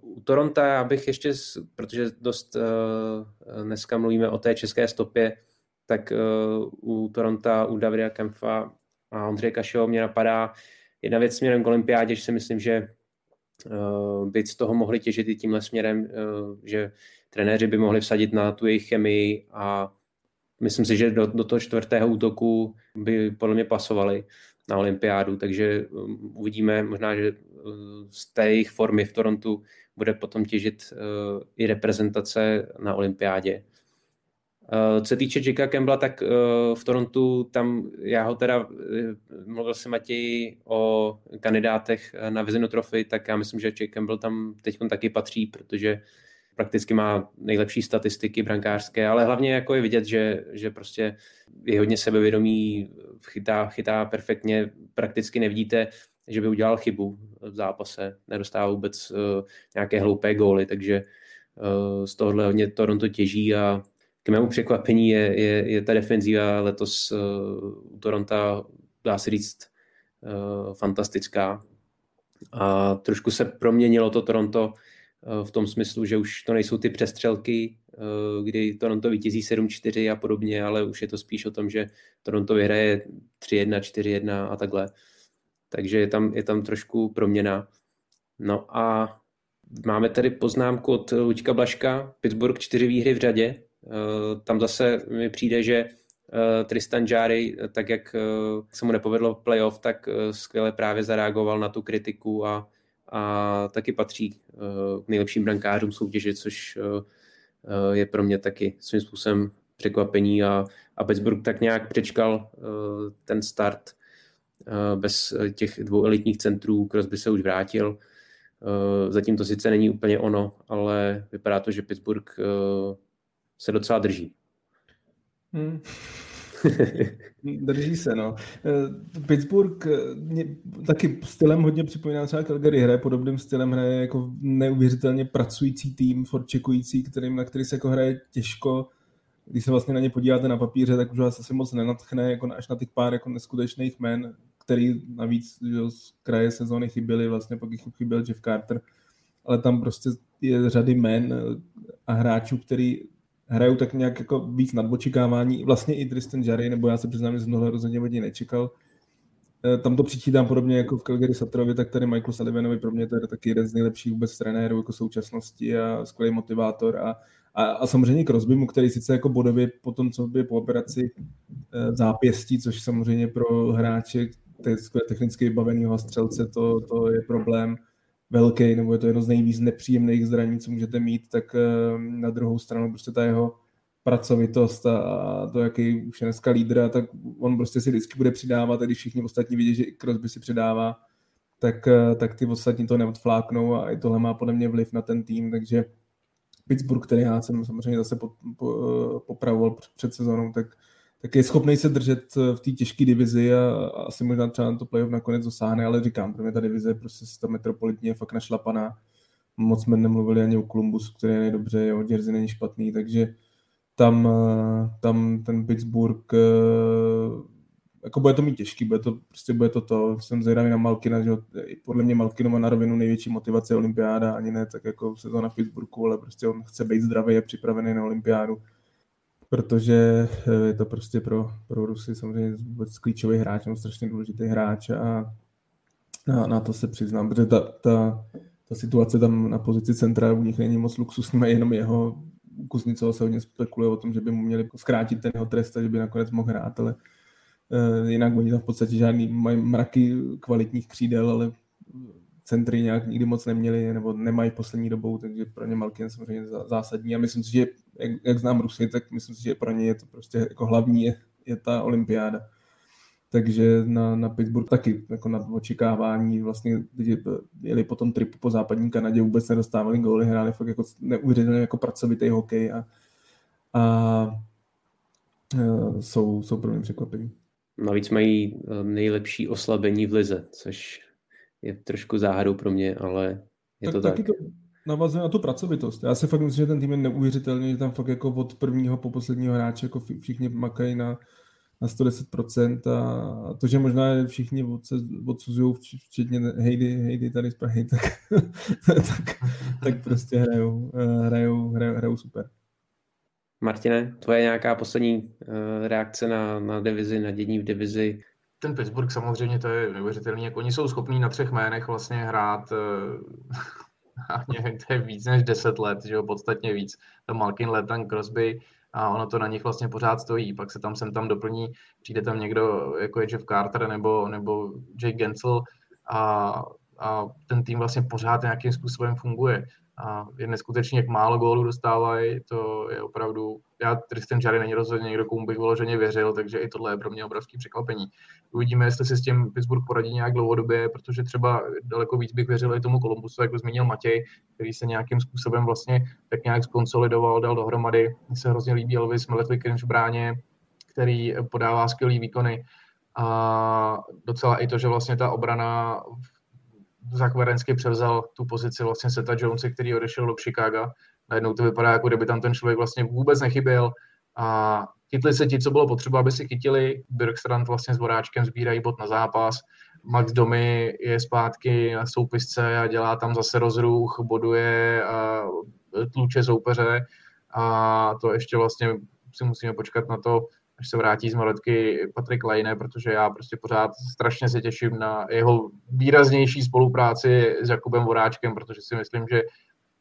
U Toronta já bych ještě, protože dost dneska mluvíme o té české stopě, tak u Toronta, u Davida Kempfa a Ondřeje Kašeho mě napadá jedna věc směrem k olympiádě, že si myslím, že by z toho mohli těžit i tímhle směrem, že trenéři by mohli vsadit na tu jejich chemii a myslím si, že do toho 4. útoku by podle mě pasovali na olympiádu, takže uvidíme možná, že z té jejich formy v Torontu bude potom těžit i reprezentace na olympiádě. Co se týče Jacka Campbella, tak v Torontu tam já ho teda, mluvil jsem Matěji o kandidátech na Vezinu trofy, tak já myslím, že Jack Campbell tam teď taky patří, protože prakticky má nejlepší statistiky brankářské, ale hlavně jako je vidět, že prostě je hodně sebevědomý, chytá perfektně, prakticky nevidíte, že by udělal chybu v zápase, nedostává vůbec nějaké hloupé góly, takže z tohohle hodně Toronto těží a k mému překvapení je ta defenzíva letos u Toronto, dá se říct, fantastická. A trošku se proměnilo to Toronto v tom smyslu, že už to nejsou ty přestřelky, kdy Toronto vítězí 7-4 a podobně, ale už je to spíš o tom, že Toronto vyhraje 3-1, 4-1 a takhle. Takže je tam trošku proměna. No a máme tady poznámku od Luďka Blaška, Pittsburgh 4 výhry v řadě. Tam zase mi přijde, že Tristan Jarry, tak jak se mu nepovedlo playoff, tak skvěle právě zareagoval na tu kritiku a taky patří k nejlepším brankářům soutěže, což je pro mě taky svým způsobem překvapení a Pittsburgh tak nějak přečkal ten start bez těch 2 elitních centrů, Crosby se už vrátil. Zatím to sice není úplně ono, ale vypadá to, že Pittsburgh se docela drží. Drží se, no. Pittsburgh taky stylem hodně připomíná třeba Calgary, hraje podobným stylem, hraje jako neuvěřitelně pracující tým, forčekující, na který se jako hraje těžko. Když se vlastně na ně podíváte na papíře, tak už vás asi moc nenadchne, jako až na těch pár jako neskutečných jmen, který navíc z kraje sezóny chyběly, vlastně pak chyběl Jeff Carter, ale tam prostě je řady jmen a hráčů, který hrajou tak nějak jako víc nad očekávání. Vlastně i Tristan Jarry, nebo já se přiznám, že jsem tohle rozhodně od něj nečekal. Tam to přičítám podobně jako v Calgary Sutterovi, tak tady Michael Sullivanovi, pro mě to je taky jeden z nejlepších vůbec trenérů jako současnosti a skvělý motivátor a samozřejmě Crosbymu, který sice jako bodově po tom, co by po operaci zápěstí, což samozřejmě pro hráče technicky vybaveného střelce to je problém velký, nebo je to jedno z nejvíc nepříjemných zranění, co můžete mít, tak na druhou stranu prostě ta jeho pracovitost a to, jaký už je dneska lídr, tak on prostě si vždycky bude přidávat, a když všichni ostatní vidí, že Crosby si přidává, tak ty ostatní to neodfláknou a i tohle má podle mě vliv na ten tým, takže Pittsburgh, který já jsem samozřejmě zase popravoval před sezónou, tak je schopný se držet v té těžké divizi a asi možná třeba na to playoff nakonec dosáhne, ale říkám, pro mě ta divize je prostě ta metropolitní je fakt našlapaná. Moc jsme nemluvili ani o Columbusu, který je dobře, jeho jersey není špatný, takže tam ten Pittsburgh jako bude to mít těžký, bude to. Jsem zvědavý na Malkina, že podle mě Malkinu má na rovinu největší motivace olympiáda, ani ne tak jako sezóna v Pittsburghu, ale prostě on chce být zdravý, je připravený na olympiádu, protože je to prostě pro Rusy samozřejmě vůbec klíčový hráč, on strašně důležitý hráč a na to se přiznám, protože ta situace tam na pozici centra u nich není moc luxusní, mají jenom jeho. Kuznicova se hodně spekuluje o tom, že by mu měli zkrátit ten jeho trest a že by nakonec mohl hrát, ale jinak oni tam v podstatě žádný mají mraky kvalitních křídel, ale centry nějak nikdy moc neměli nebo nemají poslední dobou, takže pro ně Malkin samozřejmě zásadní a myslím si, že jak znám Rusy, tak myslím si, že pro ně je to prostě jako hlavní je ta olympiáda. Takže na Pittsburgh taky jako na očekávání vlastně jeli po tom tripu po západní Kanadě, vůbec nedostávali góly, hráli fakt jako neuvěřitelně jako pracovitý hokej a jsou pro mě překvapení. Navíc mají nejlepší oslabení v lize, což je trošku záhadou pro mě, ale je tak, to tak. Taky to navazuje na tu pracovitost. Já si fakt myslím, že ten tým je neuvěřitelný, že tam fakt jako od prvního po posledního hráče jako všichni makají na 110% a to, že možná všichni odsuzují, včetně Heidi tady z Prahy, tak prostě hrajou super. Martine, tvoje nějaká poslední reakce na divizi, na dění v divizi? Ten Pittsburgh samozřejmě to je neuvěřitelný, jak oni jsou schopní na třech jménech vlastně hrát to je víc než 10 let, že jo, podstatně víc. To Malkin, Letan, Crosby, a ono to na nich vlastně pořád stojí, pak se tam sem tam doplní, přijde tam někdo, jako je Jeff Carter nebo Jake Gensel a ten tým vlastně pořád nějakým způsobem funguje. A je neskutečně, jak málo gólů dostávají, to je opravdu, Tristan Jarry není rozhodně někdo, komu bych vyloženě věřil, takže i tohle je pro mě obrovský překvapení. Uvidíme, jestli si s tím Pittsburgh poradí nějak dlouhodobě, protože třeba daleko víc bych věřil i tomu Columbusu, jako zmínil Matěj, který se nějakým způsobem vlastně tak nějak skonsolidoval, dal dohromady. Mně se hrozně líbí Elvis Miletlikin v bráně, který podává skvělý výkony a docela i to, že vlastně ta obrana Zakvarensky převzal tu pozici vlastně Seta Jonese, který odešel do Chicaga. Najednou to vypadá, jako kdyby tam ten člověk vlastně vůbec nechyběl a chytli se ti, co bylo potřeba, aby si chytili. Björkstrand vlastně s Voráčkem sbírají bod na zápas. Max Domi je zpátky na soupisce a dělá tam zase rozruch, boduje a tluče soupeře a to ještě vlastně si musíme počkat na to, až se vrátí z maletky Patrick Lehner, protože já prostě pořád strašně se těším na jeho výraznější spolupráci s Jakubem Voráčkem, protože si myslím, že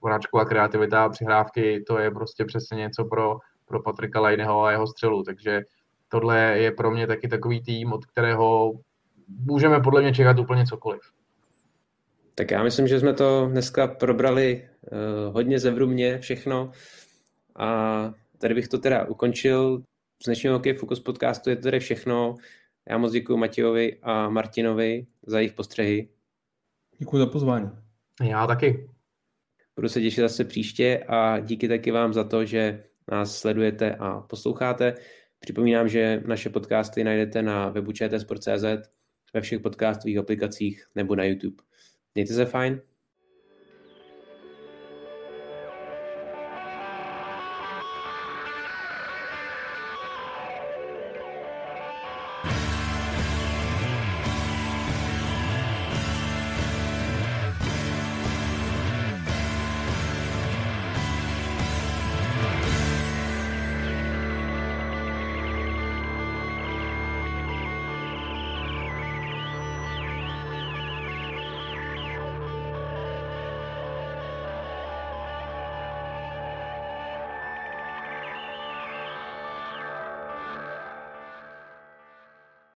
Voráčková kreativita a přihrávky, to je prostě přesně něco pro Patricka Lehneho a jeho střelu, takže tohle je pro mě taky takový tým, od kterého můžeme podle mě čekat úplně cokoliv. Tak já myslím, že jsme to dneska probrali hodně zevrubně všechno a tady bych to teda ukončil. Z dnešního Hokej Focus podcastu je to tady všechno. Já moc děkuji Matějovi a Martinovi za jejich postřehy. Děkuji za pozvání. Já taky. Budu se těšit zase příště a díky taky vám za to, že nás sledujete a posloucháte. Připomínám, že naše podcasty najdete na webu čtsport.cz, ve všech podcastových aplikacích nebo na YouTube. Mějte se fajn.